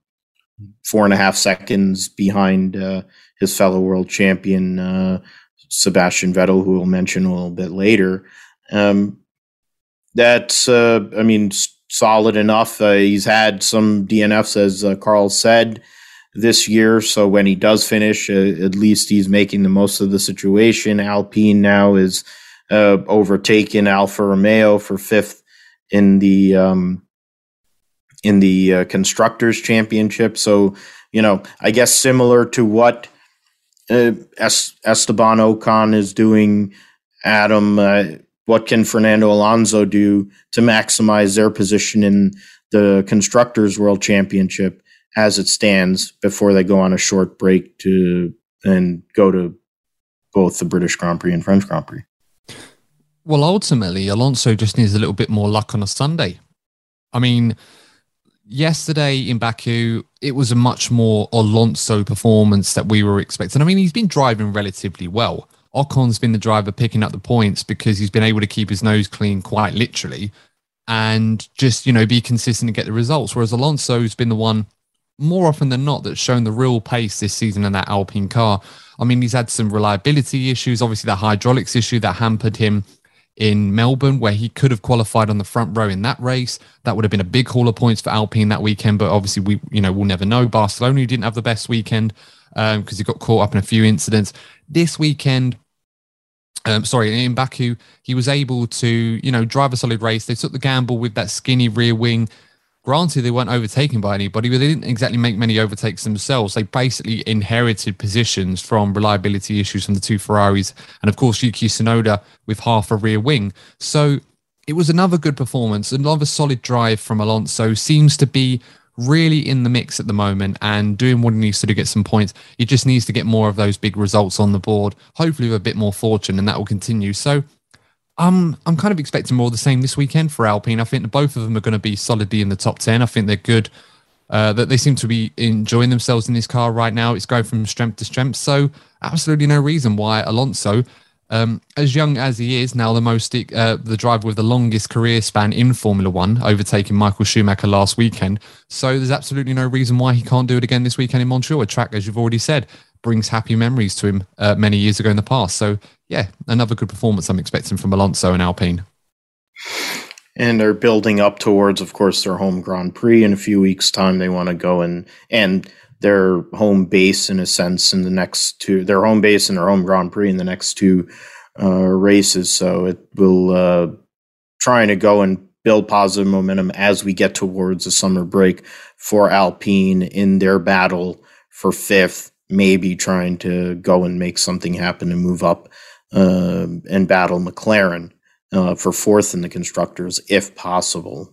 four and a half seconds behind uh, his fellow world champion, uh, Sebastian Vettel, who we'll mention a little bit later. Um, that's, uh, I mean, solid enough. Uh, he's had some D N Fs, as uh, Carl said, this year. So when he does finish, uh, at least he's making the most of the situation. Alpine now is uh, overtaken Alfa Romeo for fifth in the um, in the uh, Constructors' Championship. So, you know, I guess similar to what uh, Esteban Ocon is doing, Adam, uh, what can Fernando Alonso do to maximize their position in the Constructors' World Championship as it stands before they go on a short break to and go to both the British Grand Prix and French Grand Prix? Well, ultimately, Alonso just needs a little bit more luck on a Sunday. I mean, yesterday in Baku, it was a much more Alonso performance that we were expecting. I mean, he's been driving relatively well. Ocon's been the driver picking up the points because he's been able to keep his nose clean, quite literally, and just, you know, be consistent and get the results. Whereas Alonso's been the one, more often than not, that's shown the real pace this season in that Alpine car. I mean, he's had some reliability issues, obviously that hydraulics issue that hampered him in Melbourne, where he could have qualified on the front row in that race. That would have been a big haul of points for Alpine that weekend, but obviously we, you know, we'll never know. Barcelona, who didn't have the best weekend um, because he got caught up in a few incidents. This weekend, um, sorry, in Baku, he was able to, you know, drive a solid race. They took the gamble with that skinny rear wing. Granted, they weren't overtaken by anybody, but they didn't exactly make many overtakes themselves. They basically inherited positions from reliability issues from the two Ferraris and, of course, Yuki Tsunoda with half a rear wing. So it was another good performance, another solid drive from Alonso. Seems to be really in the mix at the moment and doing what he needs to do to get some points. He just needs to get more of those big results on the board, hopefully with a bit more fortune, and that will continue. So Um, I'm kind of expecting more of the same this weekend for Alpine. I think that both of them are going to be solidly in the top ten. I think they're good. Uh, that they seem to be enjoying themselves in this car right now. It's going from strength to strength. So absolutely no reason why Alonso, um, as young as he is now, the most uh, the driver with the longest career span in Formula One, overtaking Michael Schumacher last weekend. So there's absolutely no reason why he can't do it again this weekend in Montreal. A track, as you've already said, brings happy memories to him uh, many years ago in the past. So yeah, another good performance I'm expecting from Alonso and Alpine. And they're building up towards, of course, their home Grand Prix in a few weeks' time. They want to go and and their home base, in a sense, in the next two, their home base and their home Grand Prix in the next two uh, races. So it will uh, trying to go and build positive momentum as we get towards the summer break for Alpine in their battle for fifth, maybe trying to go and make something happen and move up Uh, and battle McLaren uh, for fourth in the Constructors, if possible.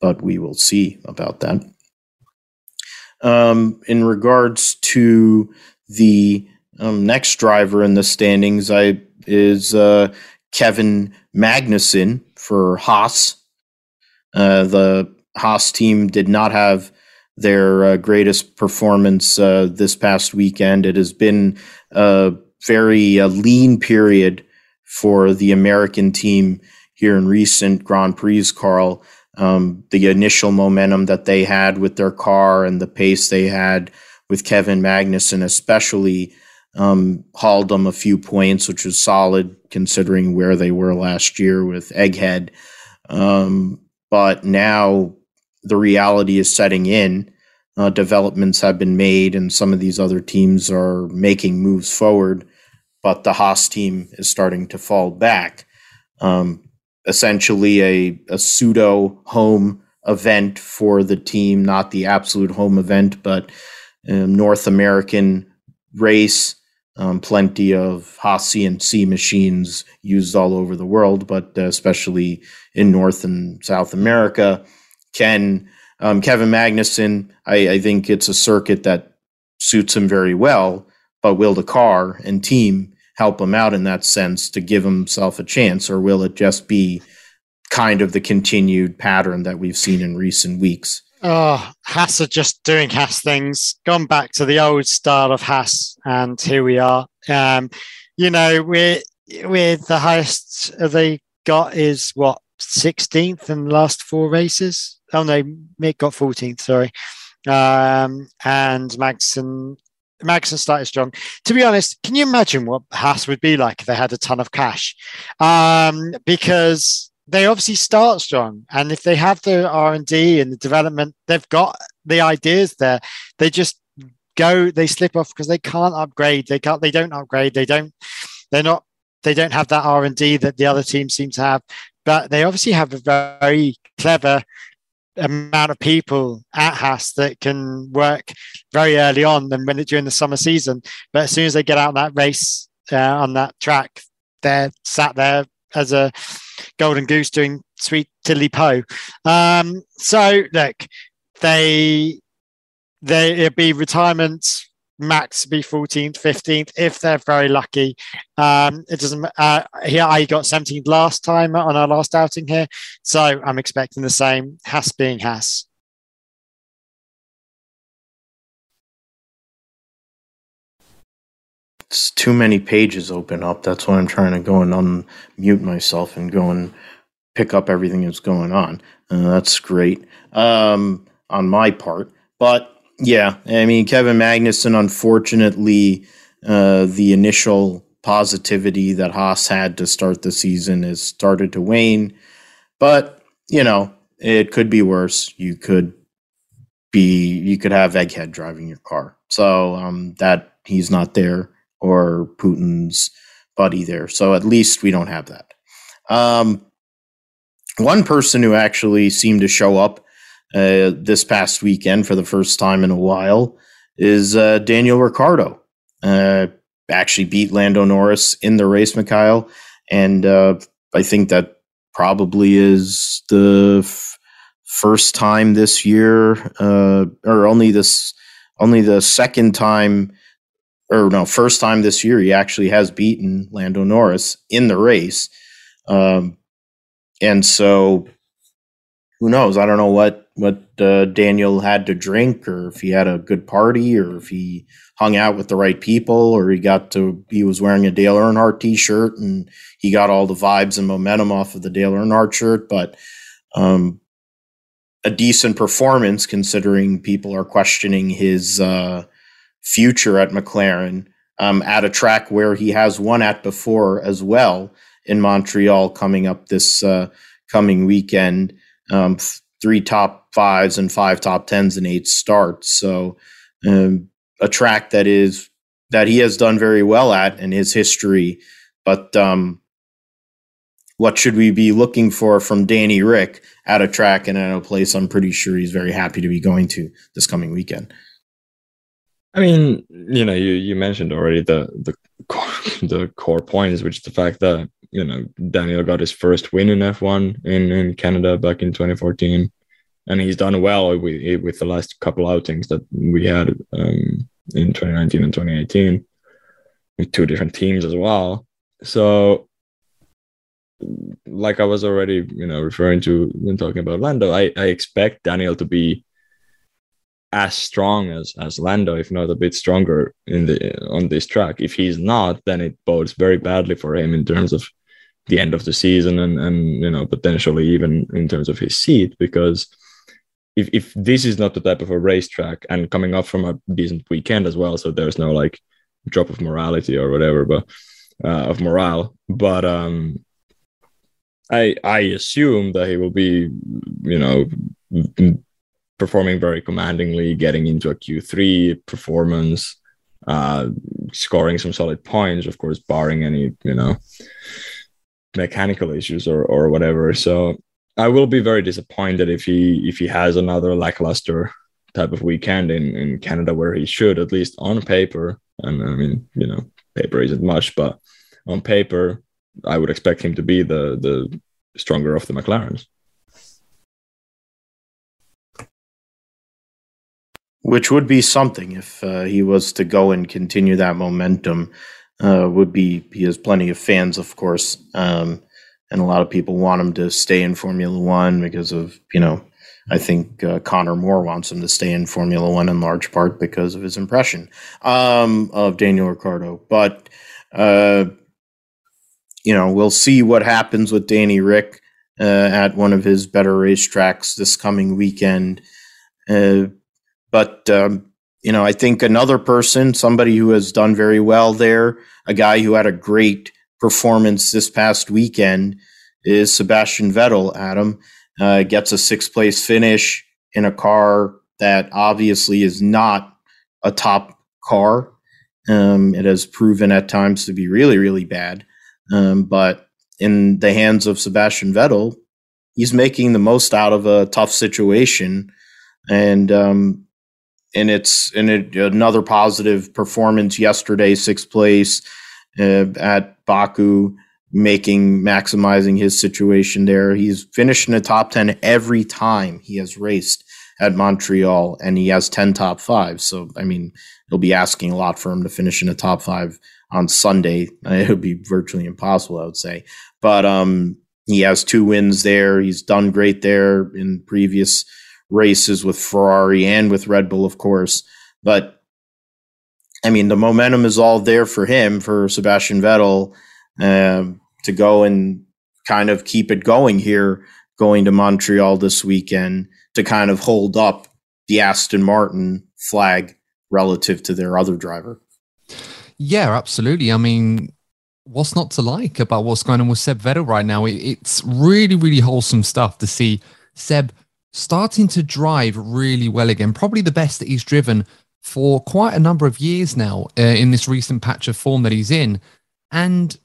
But we will see about that. Um, in regards to the um, next driver in the standings, I is uh, Kevin Magnussen for Haas. Uh, the Haas team did not have their uh, greatest performance uh, this past weekend. It has been uh very uh, lean period for the American team here in recent Grand Prix, Carl. um, the initial momentum that they had with their car and the pace they had with Kevin Magnussen especially um, hauled them a few points, which was solid considering where they were last year with Egghead. Um, but now the reality is setting in. Uh, developments have been made, and some of these other teams are making moves forward, but the Haas team is starting to fall back. Um, essentially a, a pseudo home event for the team, not the absolute home event, but um, North American race, um, plenty of Haas C N C machines used all over the world, but uh, especially in North and South America. Can Um, Kevin Magnussen, I, I think it's a circuit that suits him very well, but will the car and team help him out in that sense to give himself a chance, or will it just be kind of the continued pattern that we've seen in recent weeks? Oh, Haas are just doing Haas things, gone back to the old style of Haas, and here we are. Um, you know, we're, we're the highest they got is, what, sixteenth in the last four races? Oh no, Mick got fourteenth, sorry. Um, and Magnussen, Magnussen started strong. To be honest, can you imagine what Haas would be like if they had a ton of cash? Um, because they obviously start strong. And if they have the R and D and the development, they've got the ideas there. They just go, they slip off because they can't upgrade. They can't, they don't upgrade. They don't, they're not, they don't have that R and D that the other teams seem to have. But they obviously have a very clever amount of people at Haas that can work very early on and when it during the summer season, but as soon as they get out on that race uh, on that track, they're sat there as a golden goose doing sweet tilly po. Um, so look, they they it'd be retirement. Max be fourteenth, fifteenth if they're very lucky. Um, it doesn't. Uh, here I got seventeenth last time on our last outing here, so I'm expecting the same. Haas being Haas. It's too many pages open up. That's why I'm trying to go and unmute myself and go and pick up everything that's going on. Uh, that's great um, on my part, but. Yeah, I mean, Kevin Magnussen, unfortunately, uh, the initial positivity that Haas had to start the season has started to wane. But, you know, it could be worse. You could be, you could have Egghead driving your car. So um, that he's not there, or Putin's buddy there. So at least we don't have that. Um, one person who actually seemed to show up Uh, this past weekend for the first time in a while is uh, Daniel Ricciardo. Uh, actually beat Lando Norris in the race, Mikhail. And uh, I think that probably is the f- first time this year, uh, or only this, only the second time, or no, first time this year he actually has beaten Lando Norris in the race. Um, and so who knows? I don't know what, what uh, Daniel had to drink, or if he had a good party, or if he hung out with the right people, or he got to, he was wearing a Dale Earnhardt t-shirt and he got all the vibes and momentum off of the Dale Earnhardt shirt, but um, a decent performance considering people are questioning his uh, future at McLaren um, at a track where he has won at before as well in Montreal coming up this uh, coming weekend. Um, three top fives and five top tens and eight starts. So um, a track that is, that he has done very well at in his history, but um, what should we be looking for from Danny Rick at a track and at a place I'm pretty sure he's very happy to be going to this coming weekend? I mean, you know, you, you mentioned already the, the, core, the core point is, which is the fact that, you know, Daniel got his first win in F one in, in Canada back in twenty fourteen, and he's done well with, with the last couple outings that we had um, in twenty nineteen and twenty eighteen with two different teams as well. So, like I was already, you know, referring to when talking about Lando, I, I expect Daniel to be as strong as, as Lando, if not a bit stronger in the on this track. If he's not, then it bodes very badly for him in terms of the end of the season and, and you know, potentially even in terms of his seat, because if, if this is not the type of a racetrack, and coming up from a decent weekend as well, so there's no like drop of morality or whatever, but uh, of morale, but um, I I assume that he will be, you know, performing very commandingly, getting into a Q three performance, uh, scoring some solid points, of course, barring any, you know, mechanical issues or, or whatever. So I will be very disappointed if he if he has another lackluster type of weekend in, in Canada, where he should, at least on paper. And I mean, you know, paper isn't much, but on paper, I would expect him to be the the stronger of the McLarens. Which would be something if uh, he was to go and continue that momentum. Uh, would be he has plenty of fans, of course, um, and a lot of people want him to stay in Formula One because of, you know, I think uh, Connor Moore wants him to stay in Formula One in large part because of his impression um, of Daniel Ricciardo. But, uh, you know, we'll see what happens with Danny Rick uh, at one of his better racetracks this coming weekend. Uh, but, um, you know, I think another person, somebody who has done very well there, a guy who had a great performance this past weekend, is Sebastian Vettel, Adam. Uh, gets a sixth-place finish in a car that obviously is not a top car. Um, it has proven at times to be really, really bad. Um, but in the hands of Sebastian Vettel, he's making the most out of a tough situation. And um, and it's and it, another positive performance yesterday, sixth place uh, at Baku, making maximizing his situation there. He's finished in the top ten every time he has raced at Montreal, and he has ten top fives. So, I mean, it'll be asking a lot for him to finish in the top five on Sunday. It would be virtually impossible, I would say. But um, he has two wins there. He's done great there in previous races with Ferrari and with Red Bull, of course. But, I mean, the momentum is all there for him, for Sebastian Vettel, um, to go and kind of keep it going here, going to Montreal this weekend to kind of hold up the Aston Martin flag relative to their other driver. Yeah, absolutely. I mean, what's not to like about what's going on with Seb Vettel right now? It's really, really wholesome stuff to see Seb starting to drive really well again, probably the best that he's driven for quite a number of years now uh, in this recent patch of form that he's in. And,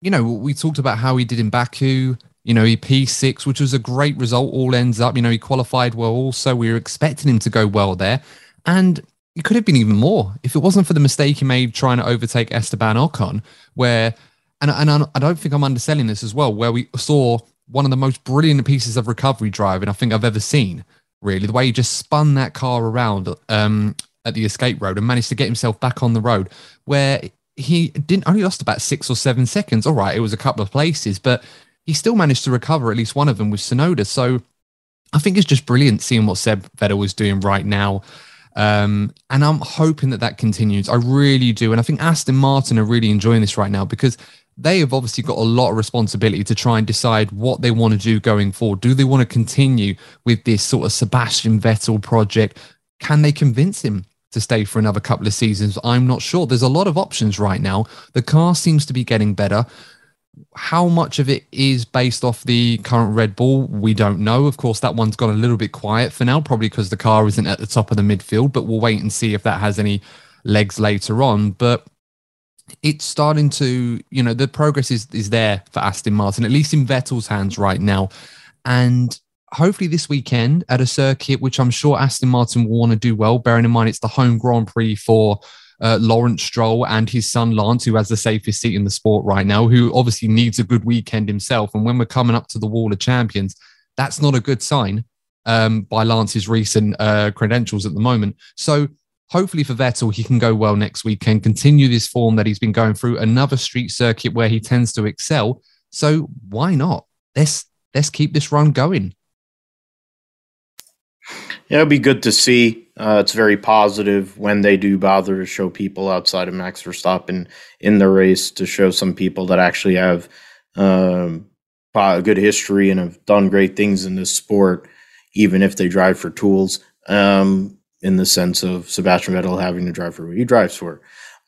you know, we talked about how he did in Baku, you know, he P six, which was a great result, all ends up, you know, he qualified well also. We were expecting him to go well there. And it could have been even more if it wasn't for the mistake he made trying to overtake Esteban Ocon, where, and, and I don't think I'm underselling this as well, where we saw one of the most brilliant pieces of recovery driving I think I've ever seen, really. The way he just spun that car around um, at the escape road and managed to get himself back on the road, where he didn't only lost about six or seven seconds. All right, it was a couple of places, but he still managed to recover at least one of them with Tsunoda. So I think it's just brilliant seeing what Seb Vettel was doing right now. Um, and I'm hoping that that continues. I really do. And I think Aston Martin are really enjoying this right now because they have obviously got a lot of responsibility to try and decide what they want to do going forward. Do they want to continue with this sort of Sebastian Vettel project? Can they convince him to stay for another couple of seasons? I'm not sure. There's a lot of options right now. The car seems to be getting better. How much of it is based off the current Red Bull? We don't know. Of course, that one's gone a little bit quiet for now, probably because the car isn't at the top of the midfield, but we'll wait and see if that has any legs later on. But it's starting to, you know, the progress is, is there for Aston Martin, at least in Vettel's hands right now. And hopefully this weekend at a circuit, which I'm sure Aston Martin will want to do well, bearing in mind it's the home Grand Prix for uh, Lawrence Stroll and his son Lance, who has the safest seat in the sport right now, who obviously needs a good weekend himself. And when we're coming up to the Wall of Champions, that's not a good sign um, by Lance's recent uh, credentials at the moment. So hopefully for Vettel, he can go well next weekend, continue this form that he's been going through, another street circuit where he tends to excel. So why not? Let's, let's keep this run going. Yeah, it'll be good to see. Uh, it's very positive when they do bother to show people outside of Max Verstappen in the race, to show some people that actually have um, a good history and have done great things in this sport, even if they drive for tools, um, in the sense of Sebastian Vettel having to drive for what he drives for.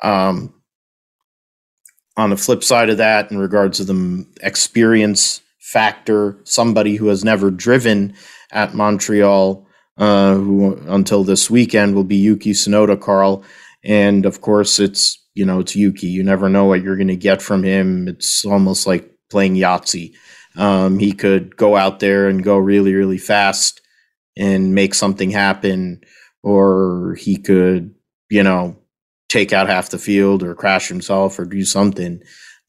Um, on the flip side of that, in regards to the experience factor, somebody who has never driven at Montreal, uh, who until this weekend will be Yuki Tsunoda, Carl. And of course, it's, you know, it's Yuki. You never know what you're going to get from him. It's almost like playing Yahtzee. Um, he could go out there and go really, really fast and make something happen, or he could, you know, take out half the field or crash himself or do something.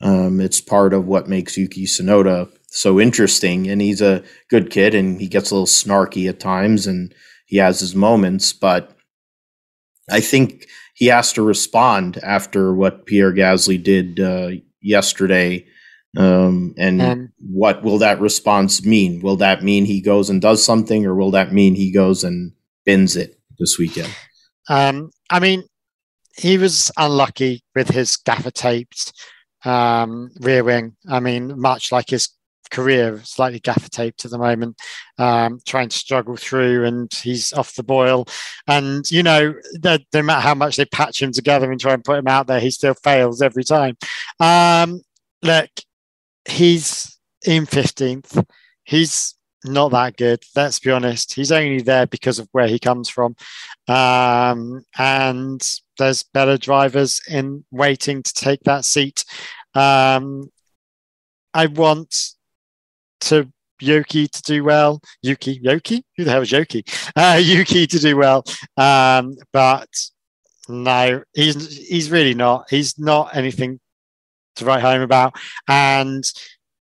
Um, it's part of what makes Yuki Tsunoda so interesting. And he's a good kid, and he gets a little snarky at times, and he has his moments, but I think he has to respond after what Pierre Gasly did uh, yesterday. Um, and um, what will that response mean? Will that mean he goes and does something, or will that mean he goes and bins it this weekend? Um, I mean, he was unlucky with his gaffer taped um, rear wing. I mean, much like his career, slightly gaffer taped at the moment, um, trying to struggle through, and he's off the boil. And, you know, no matter how much they patch him together and try and put him out there, he still fails every time. Um, look, he's in fifteenth. He's not that good. Let's be honest. He's only there because of where he comes from. Um, and there's better drivers in waiting to take that seat. Um, I want to Yuki to do well. Yuki, Yuki? Who the hell is Yuki? Uh, Yuki to do well. Um, but no, he's, he's really not. He's not anything to write home about. And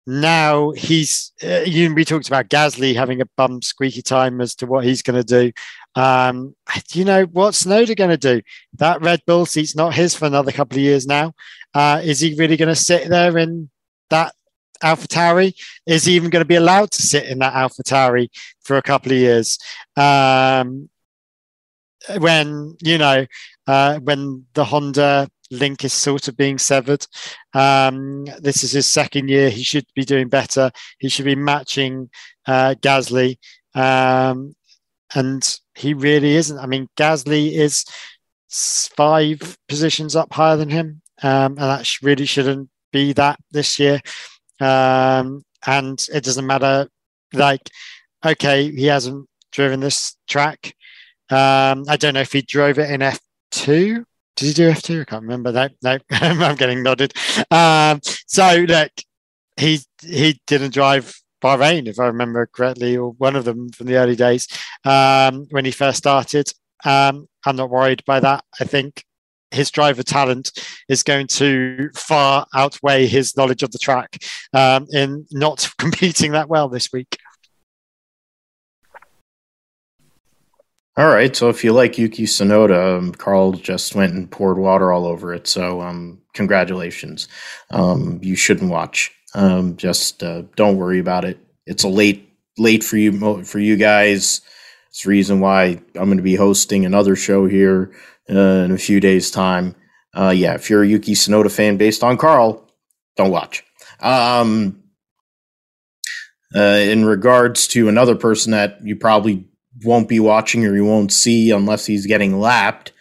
now he's, uh, you, we talked about Gasly having a bum squeaky time as to what he's going to do. Um, you know, what's Tsunoda going to do? That Red Bull seat's not his for another couple of years now. Uh, is he really going to sit there in that AlphaTauri? Is he even going to be allowed to sit in that AlphaTauri for a couple of years? Um, when, you know, uh, when the Honda link is sort of being severed. Um, this is his second year. He should be doing better. He should be matching uh, Gasly. Um, and he really isn't. I mean, Gasly is five positions up higher than him. Um, and that sh- really shouldn't be that this year. Um, and it doesn't matter. Like, okay, he hasn't driven this track. Um, I don't know if he drove it in F two. Did he do F two? I can't remember. No, no, I'm getting nodded. Um, so, look, he he didn't drive Bahrain, if I remember correctly, or one of them from the early days um, when he first started. Um, I'm not worried by that. I think his driver talent is going to far outweigh his knowledge of the track um, in not competing that well this week. All right, so if you like Yuki Tsunoda, um, Carl just went and poured water all over it, so um, congratulations. Um, you shouldn't watch. Um, just uh, don't worry about it. It's a late late for you for you guys. It's the reason why I'm going to be hosting another show here uh, in a few days' time. Uh, yeah, if you're a Yuki Tsunoda fan based on Carl, don't watch. Um, uh, in regards to another person that you probably won't be watching or you won't see unless he's getting lapped,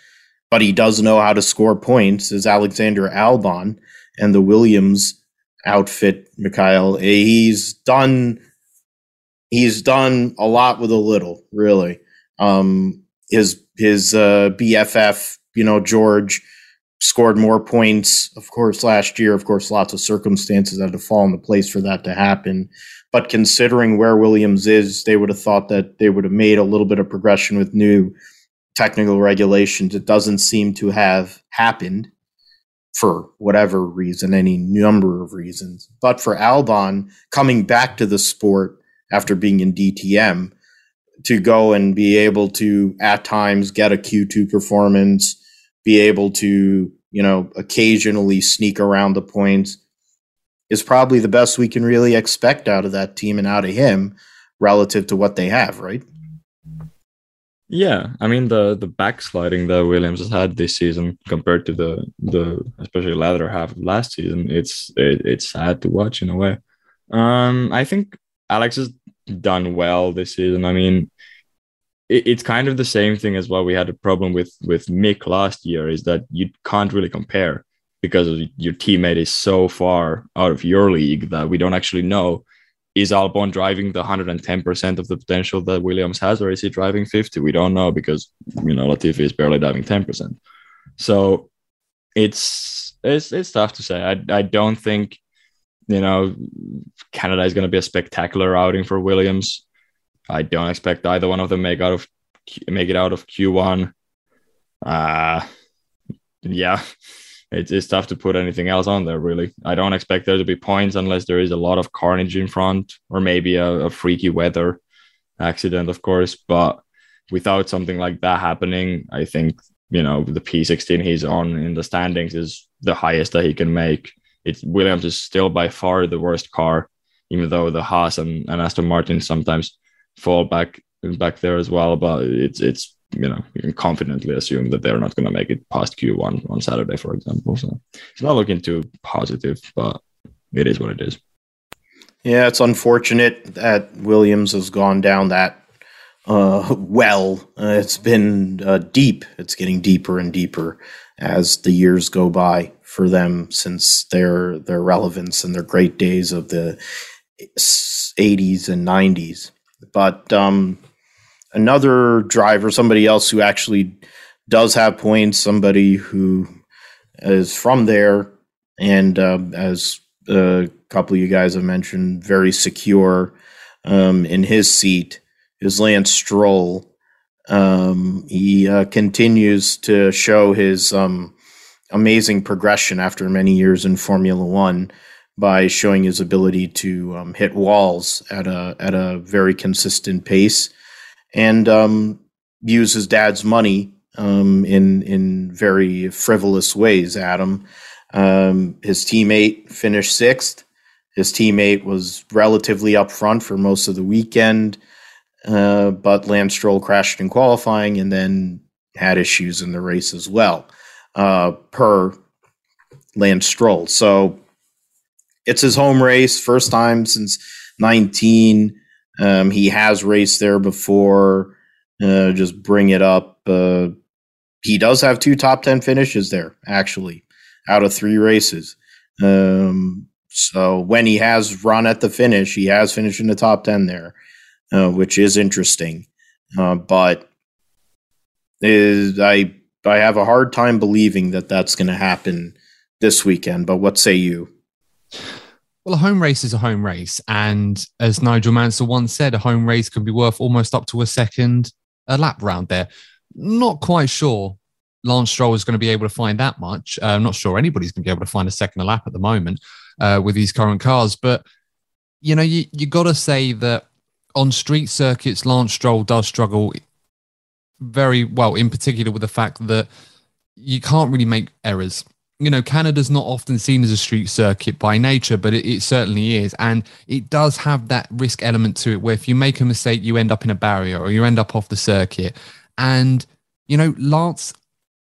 but he does know how to score points, is Alexander Albon and the Williams outfit, Mikhail. He's done he's done a lot with a little, really. Um, his his uh, B F F, you know, George, scored more points, of course, last year. Of course, lots of circumstances had to fall into place for that to happen. But considering where Williams is, they would have thought that they would have made a little bit of progression with new technical regulations. It doesn't seem to have happened for whatever reason, any number of reasons. But for Albon, coming back to the sport after being in D T M, to go and be able to, at times, get a Q two performance, be able to, you know, occasionally sneak around the points, is probably the best we can really expect out of that team and out of him relative to what they have, right? Yeah. I mean, the the backsliding that Williams has had this season compared to the, the especially latter half of last season, it's it, it's sad to watch in a way. Um, I think Alex has done well this season. I mean, it, it's kind of the same thing as what we had a problem with with Mick last year, is that you can't really compare because your teammate is so far out of your league that we don't actually know, is Albon driving the one hundred ten percent of the potential that Williams has, or is he driving fifty? We don't know because, you know, Latifi is barely driving ten percent. So it's it's it's tough to say. I I don't think, you know, Canada is going to be a spectacular outing for Williams. I don't expect either one of them make out of make it out of Q one. Uh, yeah, it's it's tough to put anything else on there, really. I don't expect there to be points unless there is a lot of carnage in front, or maybe a, a freaky weather accident, of course. But without something like that happening, I think, you know, the P sixteen he's on in the standings is the highest that he can make. It's Williams is still by far the worst car, even though the Haas and, and Aston Martin sometimes fall back back there as well. But it's it's you know, you can confidently assume that they're not going to make it past Q one on Saturday, for example. So it's not looking too positive, but it is what it is. Yeah, it's unfortunate that Williams has gone down that uh, well. Uh, it's been uh, deep. It's getting deeper and deeper as the years go by for them since their their relevance and their great days of the eighties and nineties. But um, another driver, somebody else who actually does have points, somebody who is from there, and uh, as a couple of you guys have mentioned, very secure um, in his seat, is Lance Stroll. Um, he uh, continues to show his um, amazing progression after many years in Formula One, by showing his ability to um, hit walls at a at a very consistent pace, and um, use his dad's money um, in in very frivolous ways. Adam, um, his teammate finished sixth. His teammate was relatively up front for most of the weekend, uh, but Lance Stroll crashed in qualifying and then had issues in the race as well, uh, per Lance Stroll. So it's his home race, first time since nineteen. Um, he has raced there before. Uh, just bring it up. Uh, he does have two top ten finishes there, actually, out of three races. Um, so when he has run at the finish, he has finished in the top ten there, uh, which is interesting. Uh, but is, I I have a hard time believing that that's going to happen this weekend. But what say you? Well, a home race is a home race. And as Nigel Mansell once said, a home race can be worth almost up to a second a lap round there. Not quite sure Lance Stroll is going to be able to find that much. Uh, I'm not sure anybody's going to be able to find a second a lap at the moment uh, with these current cars. But, you know, you, you got to say that on street circuits, Lance Stroll does struggle very well, in particular with the fact that you can't really make errors. You know, Canada's not often seen as a street circuit by nature, but it, it certainly is. And it does have that risk element to it where if you make a mistake, you end up in a barrier or you end up off the circuit. And, you know, Lance,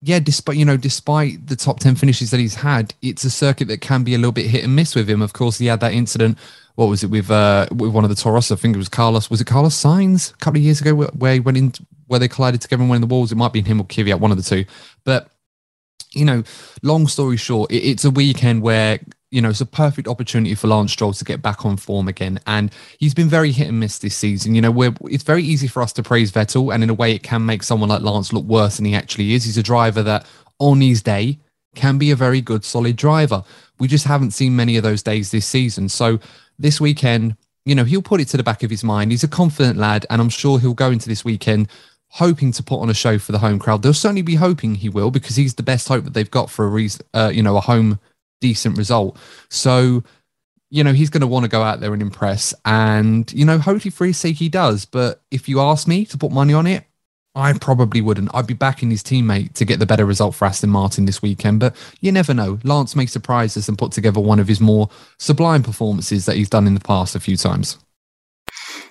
yeah, despite, you know, despite the top ten finishes that he's had, it's a circuit that can be a little bit hit and miss with him. Of course, he had that incident. What was it with, uh, with one of the Toros? I think it was Carlos. Was it Carlos Sainz a couple of years ago where, where he went in, where they collided together and went in the walls? It might be him or Kvyat, one of the two. But, you know, long story short, it's a weekend where, you know, it's a perfect opportunity for Lance Stroll to get back on form again. And he's been very hit and miss this season. You know, we're, it's very easy for us to praise Vettel. And in a way, it can make someone like Lance look worse than he actually is. He's a driver that on his day can be a very good, solid driver. We just haven't seen many of those days this season. So this weekend, you know, he'll put it to the back of his mind. He's a confident lad, and I'm sure he'll go into this weekend hoping to put on a show for the home crowd. They'll certainly be hoping he will, because he's the best hope that they've got for a reason, uh, you know, a home decent result. So, you know, he's going to want to go out there and impress, and, you know, hopefully for his sake he does. But if you ask me to put money on it, I probably wouldn't. I'd be backing his teammate to get the better result for Aston Martin this weekend, but you never know. Lance may surprise us and put together one of his more sublime performances that he's done in the past a few times.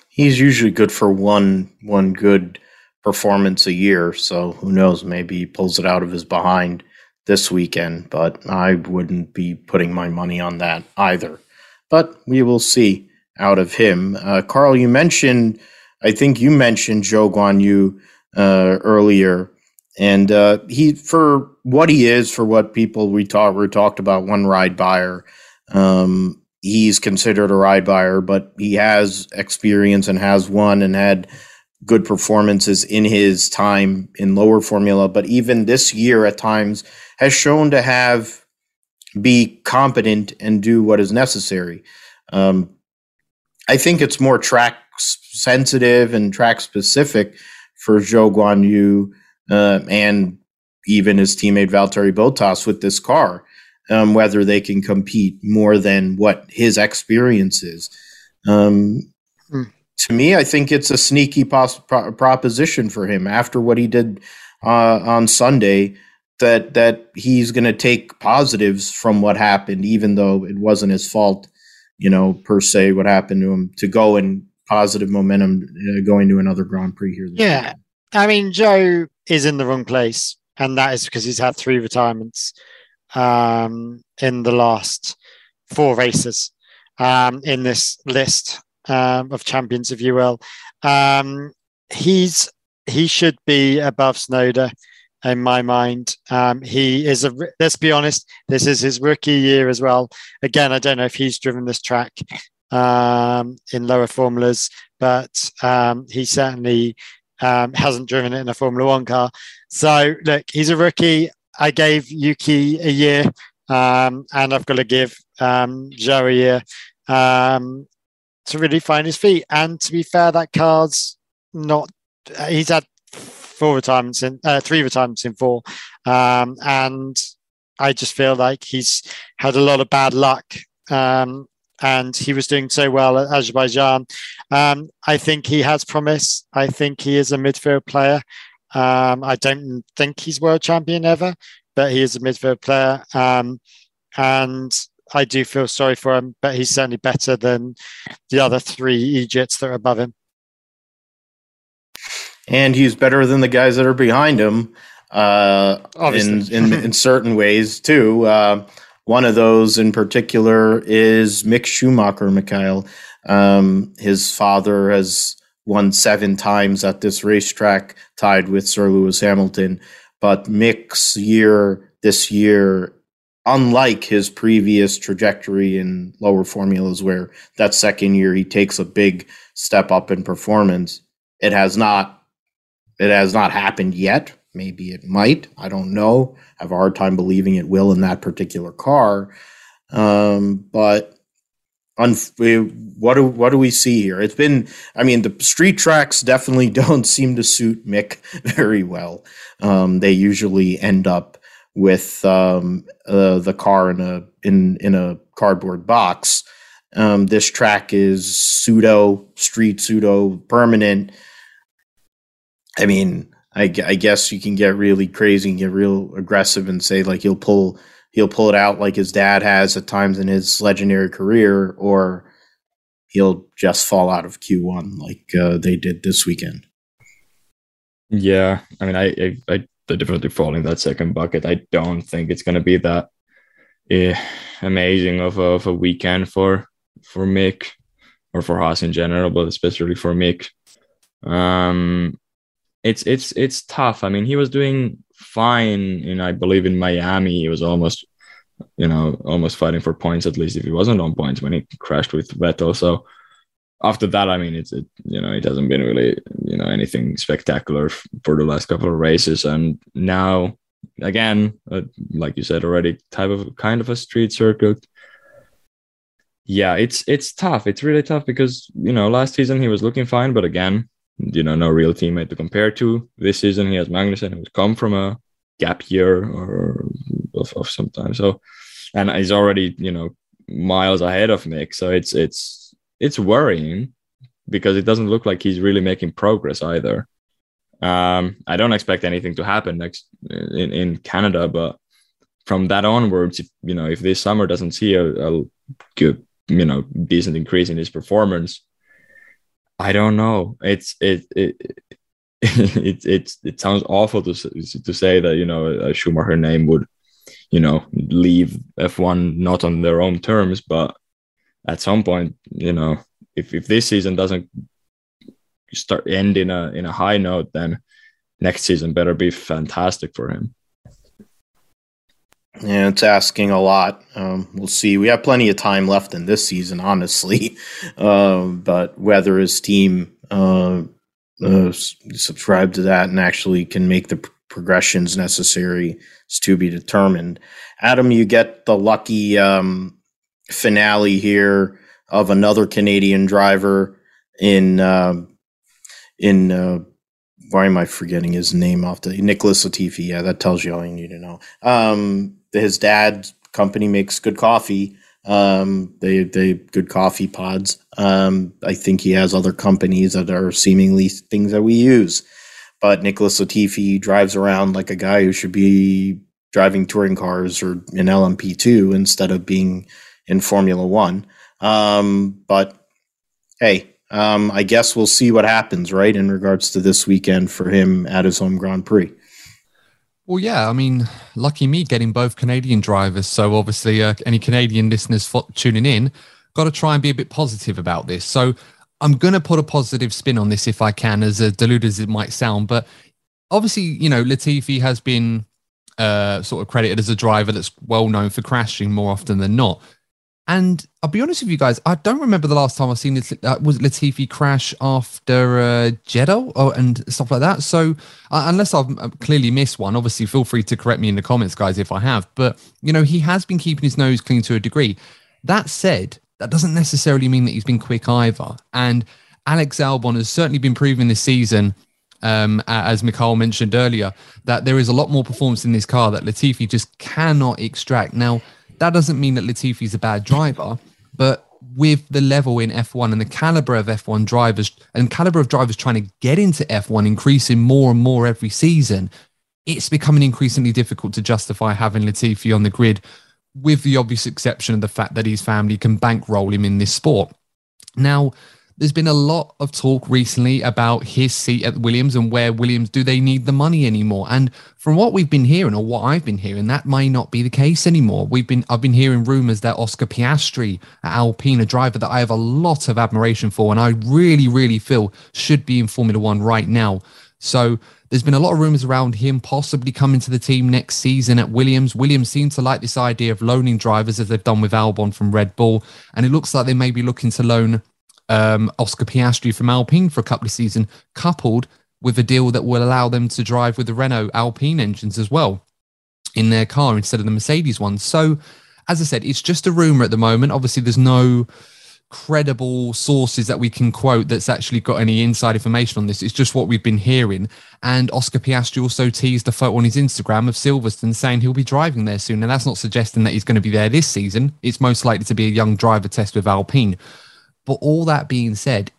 He's usually good for one, one good performance a year, so who knows, maybe he pulls it out of his behind this weekend, but I wouldn't be putting my money on that either. but we will see out of him. Uh, Carl, you mentioned, I think you mentioned Zhou Guan Yu uh, earlier, and uh, he, for what he is, for what people we talked we talked about, one ride buyer. Um, he's considered a ride buyer, but he has experience and has won and had good performances in his time in lower formula, but even this year at times has shown to have be competent and do what is necessary. Um, I think it's more track sensitive and track specific for Zhou Guan Yu uh, and even his teammate Valtteri Bottas with this car, um, whether they can compete more than what his experience is. Um, mm. To me, I think it's a sneaky pos- pro- proposition for him after what he did uh, on Sunday, that that he's going to take positives from what happened, even though it wasn't his fault, you know, per se, what happened to him, to go in positive momentum uh, going to another Grand Prix here. This yeah. Year. I mean, Zhou is in the wrong place, and that is because he's had three retirements um, in the last four races um, in this list um, of champions, if you will. Um, he's He should be above Tsunoda. In my mind, um, he is a, let's be honest, this is his rookie year as well. Again, I don't know if he's driven this track um, in lower formulas, but um, he certainly um, hasn't driven it in a Formula One car. So look, he's a rookie. I gave Yuki a year um, and I've got to give um, Zhou a year um, to really find his feet. And to be fair, that car's not, he's had four retirements in uh, three retirements in four um and I just feel like he's had a lot of bad luck um and he was doing so well at Azerbaijan. um I think he has promise. I think he is a midfield player. um I don't think he's world champion ever, but he is a midfield player, um and I do feel sorry for him, but he's certainly better than the other three Egypts that are above him. And he's better than the guys that are behind him, uh, in, in in certain ways too. Uh, one of those in particular is Mick Schumacher, Mikhail. Um, his father has won seven times at this racetrack, tied with Sir Lewis Hamilton. But Mick's year this year, unlike his previous trajectory in lower formulas, where that second year he takes a big step up in performance, it has not. It has not happened yet. Maybe it might. I don't know. I have a hard time believing it will in that particular car. Um, but un- what do what do we see here? It's been, I mean, the street tracks definitely don't seem to suit Mick very well. Um, they usually end up with um, uh, the car in a in in a cardboard box. Um, this track is pseudo street, pseudo permanent. I mean, I, I guess you can get really crazy and get real aggressive and say like he'll pull he'll pull it out like his dad has at times in his legendary career, or he'll just fall out of Q one like uh, they did this weekend. Yeah, I mean, I, I, I definitely fall in that second bucket. I don't think it's going to be that uh, amazing of a, of a weekend for for Mick or for Haas in general, but especially for Mick. Um. It's it's it's tough. I mean, he was doing fine, and I believe in Miami, he was almost, you know, almost fighting for points. At least if he wasn't on points when he crashed with Vettel. So after that, I mean, it's it, you know, it hasn't been really, you know, anything spectacular for the last couple of races, and now again, uh, like you said already, type of kind of a street circuit. Yeah, it's it's tough. It's really tough because, you know, last season he was looking fine, but again, you know, no real teammate to compare to. This season he has Magnussen, who's come from a gap year or of, of some time. So, and he's already, you know, miles ahead of Mick. So it's it's it's worrying because it doesn't look like he's really making progress either. Um, I don't expect anything to happen next in, in Canada, but from that onwards, if, you know, if this summer doesn't see a, a good, you know, decent increase in his performance, I don't know. It's it it it it, it sounds awful to to say that, you know, a Schumacher name would, you know, leave F one not on their own terms, but at some point, you know, if, if this season doesn't start end in a in a high note, then next season better be fantastic for him. Yeah, it's asking a lot. Um, we'll see. We have plenty of time left in this season, honestly. Uh, but whether his team uh, uh, subscribe to that and actually can make the progressions necessary is to be determined. Adam, you get the lucky um, finale here of another Canadian driver in uh, in. Uh, Why am I forgetting his name off the Nicholas Latifi? Yeah, that tells you all you need to know. Um, his dad's company makes good coffee. Um, they they good coffee pods. Um, I think he has other companies that are seemingly things that we use. But Nicholas Latifi drives around like a guy who should be driving touring cars or in L M P two instead of being in Formula One. Um, but hey. Um, I guess we'll see what happens, right, in regards to this weekend for him at his home Grand Prix. Well, yeah, I mean, lucky me getting both Canadian drivers. So obviously uh, any Canadian listeners f- tuning in, got to try and be a bit positive about this. So I'm going to put a positive spin on this if I can, as uh, deluded as it might sound. But obviously, you know, Latifi has been uh, sort of credited as a driver that's well known for crashing more often than not. And I'll be honest with you guys, I don't remember the last time I've seen this. Uh, was Latifi crash after uh, Jeddah oh, and stuff like that? So uh, unless I've clearly missed one, obviously feel free to correct me in the comments, guys, if I have. But, you know, he has been keeping his nose clean to a degree. That said, that doesn't necessarily mean that he's been quick either. And Alex Albon has certainly been proving this season, um, as Mikhail mentioned earlier, that there is a lot more performance in this car that Latifi just cannot extract. Now, that doesn't mean that Latifi's a bad driver, but with the level in F one and the caliber of F one drivers and caliber of drivers trying to get into F one increasing more and more every season, it's becoming increasingly difficult to justify having Latifi on the grid, with the obvious exception of the fact that his family can bankroll him in this sport. Now, there's been a lot of talk recently about his seat at Williams and where Williams, do they need the money anymore? And from what we've been hearing, or what I've been hearing, that may not be the case anymore. We've been, I've been hearing rumours that Oscar Piastri at Alpine, a driver that I have a lot of admiration for, and I really, really feel should be in Formula One right now. So there's been a lot of rumours around him possibly coming to the team next season at Williams. Williams seems to like this idea of loaning drivers, as they've done with Albon from Red Bull. And it looks like they may be looking to loan Um, Oscar Piastri from Alpine for a couple of seasons, coupled with a deal that will allow them to drive with the Renault Alpine engines as well in their car instead of the Mercedes one. So, as I said, it's just a rumor at the moment. Obviously, there's no credible sources that we can quote that's actually got any inside information on this. It's just what we've been hearing. And Oscar Piastri also teased a photo on his Instagram of Silverstone saying he'll be driving there soon. And that's not suggesting that he's going to be there this season. It's most likely to be a young driver test with Alpine. But all that being said,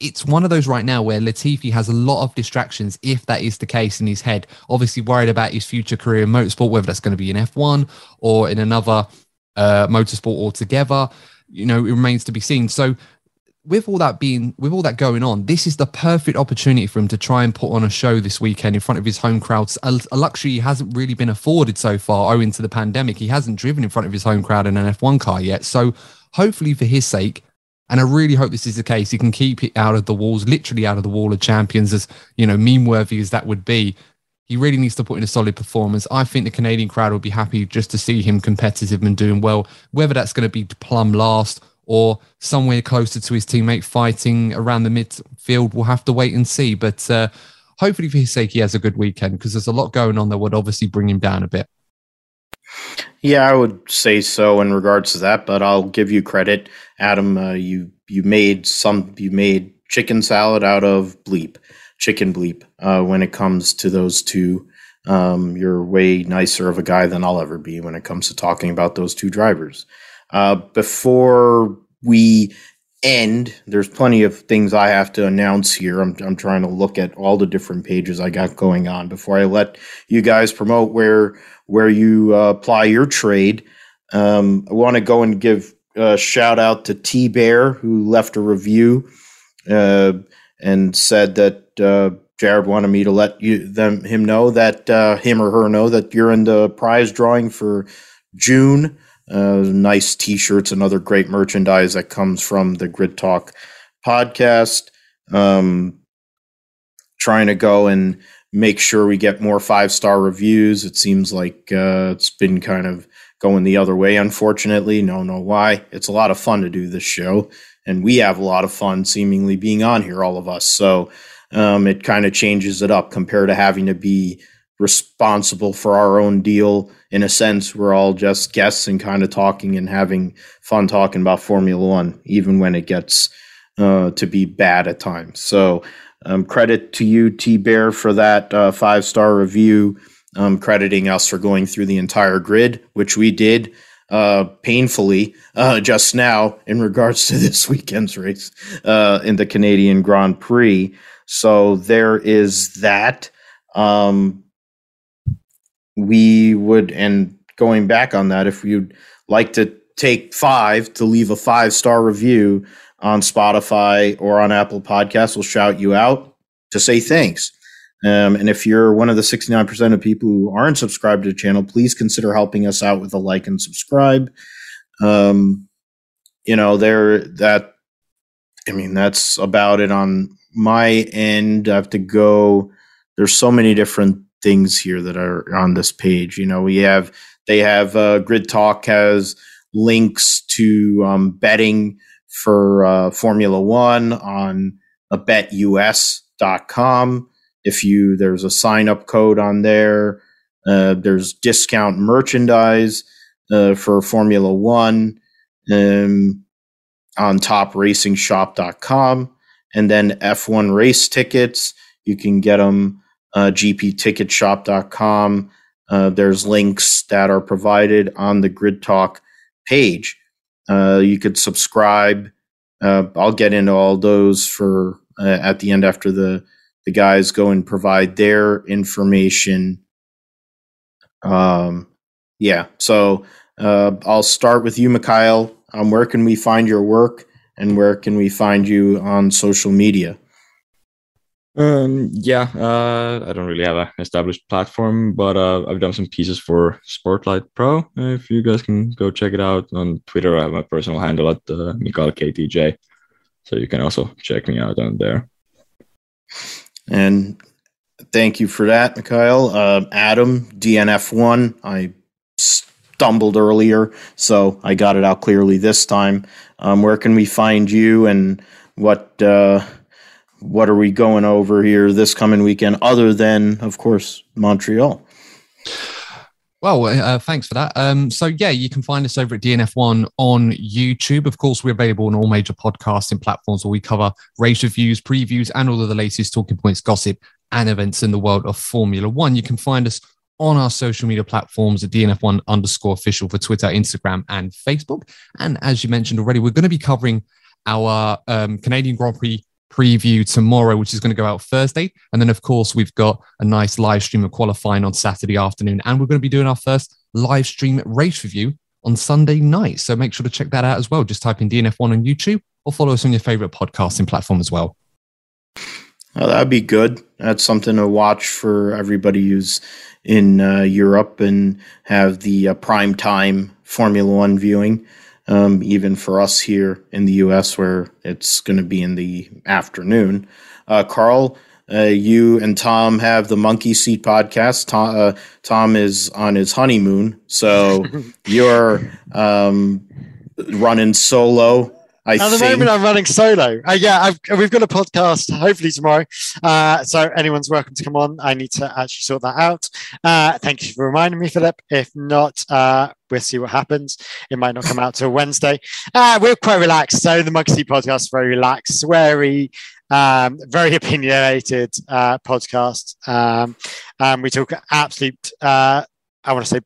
it's one of those right now where Latifi has a lot of distractions, if that is the case in his head. Obviously worried about his future career in motorsport, whether that's going to be in F one or in another uh, motorsport altogether. You know, it remains to be seen. So with all that being, with all that going on, this is the perfect opportunity for him to try and put on a show this weekend in front of his home crowd. A, a luxury he hasn't really been afforded so far owing to the pandemic. He hasn't driven in front of his home crowd in an F one car yet. So hopefully for his sake, and I really hope this is the case, he can keep it out of the walls, literally out of the wall of champions, as, you know, meme-worthy as that would be. He really needs to put in a solid performance. I think the Canadian crowd will be happy just to see him competitive and doing well, whether that's going to be plumb last or somewhere closer to his teammate fighting around the midfield. We'll have to wait and see. But uh, hopefully for his sake, he has a good weekend, because there's a lot going on that would obviously bring him down a bit. Yeah, I would say so in regards to that, but I'll give you credit, Adam. Uh, you you made some you made chicken salad out of bleep, chicken bleep. Uh, when it comes to those two, um, you're way nicer of a guy than I'll ever be when it comes to talking about those two drivers. Uh, before we end, there's plenty of things I have to announce here. I'm I'm trying to look at all the different pages I got going on before I let you guys promote where. where you uh, apply your trade. Um, I want to go and give a shout out to T Bear, who left a review uh, and said that uh, Jared wanted me to let you them him know that uh, him or her know that you're in the prize drawing for June Uh, nice t-shirts and other great merchandise that comes from the Grid Talk podcast. Um, trying to go and make sure we get more five-star reviews. It seems like uh, it's been kind of going the other way, unfortunately. No, no, why? It's a lot of fun to do this show, and we have a lot of fun seemingly being on here, all of us. So um, it kind of changes it up compared to having to be responsible for our own deal. In a sense, we're all just guests and kind of talking and having fun talking about Formula One, even when it gets uh, to be bad at times. So um, credit to you, T-Bear, for that uh, five-star review, um, crediting us for going through the entire grid, which we did uh, painfully uh, just now in regards to this weekend's race uh, in the Canadian Grand Prix. So there is that. Um, We would, and going back on that, if you'd like to take five to leave a five-star review on Spotify or on Apple Podcasts, we'll shout you out to say thanks. Um, and if you're one of the sixty-nine percent of people who aren't subscribed to the channel, please consider helping us out with a like and subscribe. Um, you know, there that, I mean, that's about it on my end. I have to go. There's so many different things here that are on this page. You know, we have, they have uh Grid Talk has links to um, betting for uh, Formula One on a bet U S dot com. If you, there's a sign up code on there. Uh, there's discount merchandise uh, for Formula One um, on top racing shop dot com, and then F one race tickets. You can get them Uh, G P ticket shop dot com. Uh, there's links that are provided on the Grid Talk page. Uh, you could subscribe. Uh, I'll get into all those for uh, at the end after the, the guys go and provide their information. Um, yeah, so uh, I'll start with you, Mikhail. Um, where can we find your work, and where can we find you on social media? Um, yeah, uh, I don't really have an established platform, but uh, I've done some pieces for Sportlight Pro. Uh, if you guys can go check it out on Twitter, I have my personal handle at uh, Mikhail K T J, so you can also check me out on there. And thank you for that, Mikhail. Uh, Adam, D N F one, I stumbled earlier, so I got it out clearly this time. Um, where can we find you, and what... Uh, What are we going over here this coming weekend, other than, of course, Montreal? Well, uh, thanks for that. Um, so, yeah, you can find us over at D N F one on YouTube. Of course, we're available on all major podcasting platforms where we cover race reviews, previews, and all of the latest talking points, gossip, and events in the world of Formula One. You can find us on our social media platforms at D N F one underscore official for Twitter, Instagram, and Facebook. And as you mentioned already, we're going to be covering our um, Canadian Grand Prix preview tomorrow, which is going to go out Thursday, and then of course we've got a nice live stream of qualifying on Saturday afternoon, and we're going to be doing our first live stream race review on Sunday night, so make sure to check that out as well. Just type in D N F one on YouTube, or follow us on your favorite podcasting platform as well. Oh, that'd be good. That's something to watch for everybody who's in uh, Europe and have the uh, prime time Formula One viewing. Um, even for us here in the U S, where it's going to be in the afternoon. Uh, Carl, uh, you and Tom have the Monkey Seat podcast. Tom, uh, Tom is on his honeymoon, so you're um, running solo. I At the think. moment, I'm running solo. Uh, yeah, I've, we've got a podcast hopefully tomorrow. Uh, so anyone's welcome to come on. I need to actually sort that out. Uh, thank you for reminding me, Philip. If not, uh, we'll see what happens. It might not come out till Wednesday. Uh, we're quite relaxed. So the Monkey Seat podcast is very relaxed, sweary, um, very opinionated uh, podcast. Um, and we talk absolute, uh, I want to say,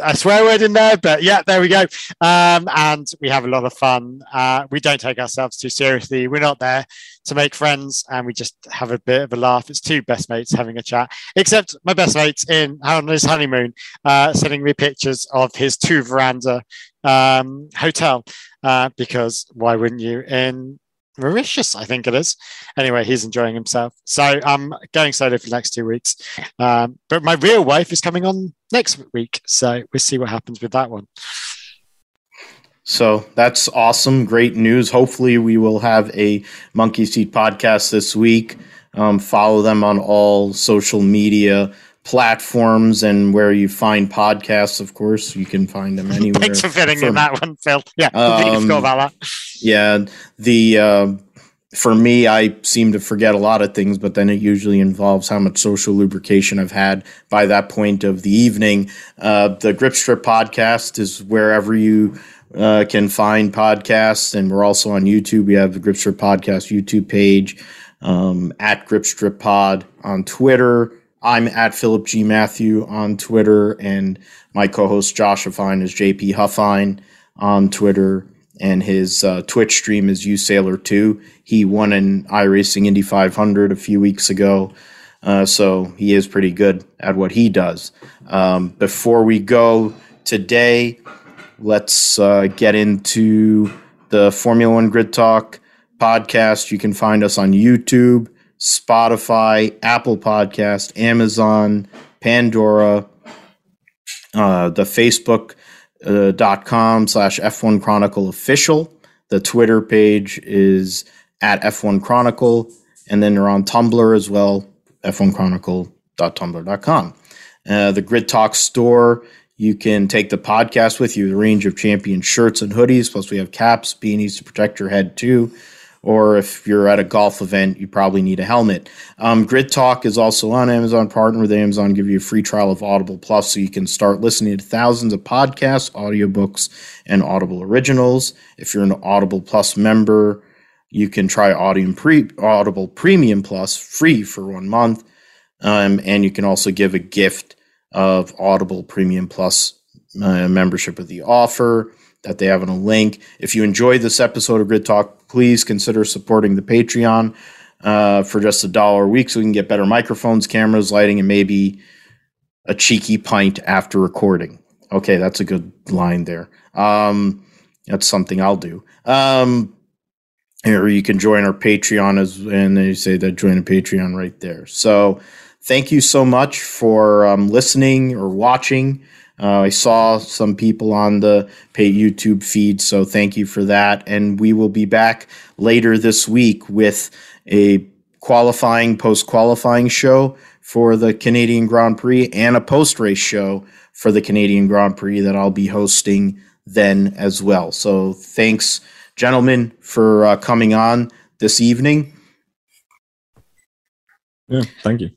I swear word in there, but yeah, there we go. Um, and we have a lot of fun. Uh, we don't take ourselves too seriously. We're not there to make friends, and we just have a bit of a laugh. It's two best mates having a chat, except my best mate's in on his honeymoon, uh, sending me pictures of his two veranda um, hotel, uh, because why wouldn't you in Mauritius, I think it is. Anyway, he's enjoying himself. So I'm um, going solo for the next two weeks. Um, but my real wife is coming on next week, so we'll see what happens with that one. So that's awesome. Great news. Hopefully we will have a Monkey Seat podcast this week. Um, follow them on all social media platforms and where you find podcasts, of course. You can find them anywhere. Thanks for fitting for, in that one, Phil. Yeah, um, go about that. Yeah, the uh, for me, I seem to forget a lot of things, but then it usually involves how much social lubrication I've had by that point of the evening. Uh, the Grip Strip podcast is wherever you uh, can find podcasts, and we're also on YouTube. We have the Grip Strip podcast YouTube page, um, at Grip Strip Pod on Twitter. I'm at Philip G. Matthew on Twitter, and my co-host Josh Huffine is J P Huffine on Twitter, and his uh, Twitch stream is U Sailor two. He won an iRacing Indy five hundred a few weeks ago, uh, so he is pretty good at what he does. Um, before we go today, let's uh, get into the Formula One Grid Talk podcast. You can find us on YouTube, Spotify, Apple Podcast, Amazon, Pandora, uh, the Facebook uh, dot com slash F one Chronicle official. The Twitter page is at F one Chronicle, and then they're on Tumblr as well, f one chronicle dot tumblr dot com. Uh, the Grid Talk store, you can take the podcast with you, the range of champion shirts and hoodies, plus we have caps, beanies to protect your head too. Or if you're at a golf event, you probably need a helmet. Um, Grid Talk is also on Amazon. Partner with Amazon, give you a free trial of Audible Plus so you can start listening to thousands of podcasts, audiobooks, and Audible originals. If you're an Audible Plus member, you can try Audible Premium Plus free for one month. Um, and you can also give a gift of Audible Premium Plus uh, membership with the offer that they have on a link. If you enjoyed this episode of Grid Talk, please consider supporting the Patreon uh, for just a dollar a week so we can get better microphones, cameras, lighting, and maybe a cheeky pint after recording. Okay, that's a good line there. Um, that's something I'll do. Um, or you can join our Patreon, as, and they say that join a Patreon right there. So thank you so much for um, listening or watching. Uh, I saw some people on the pay YouTube feed, so thank you for that. And we will be back later this week with a qualifying, post-qualifying show for the Canadian Grand Prix and a post-race show for the Canadian Grand Prix that I'll be hosting then as well. So thanks, gentlemen, for uh, coming on this evening. Yeah, thank you.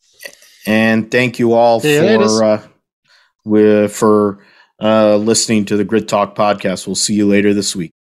And thank you all See for... You uh, We're for uh, listening to the Grid Talk podcast. We'll see you later this week.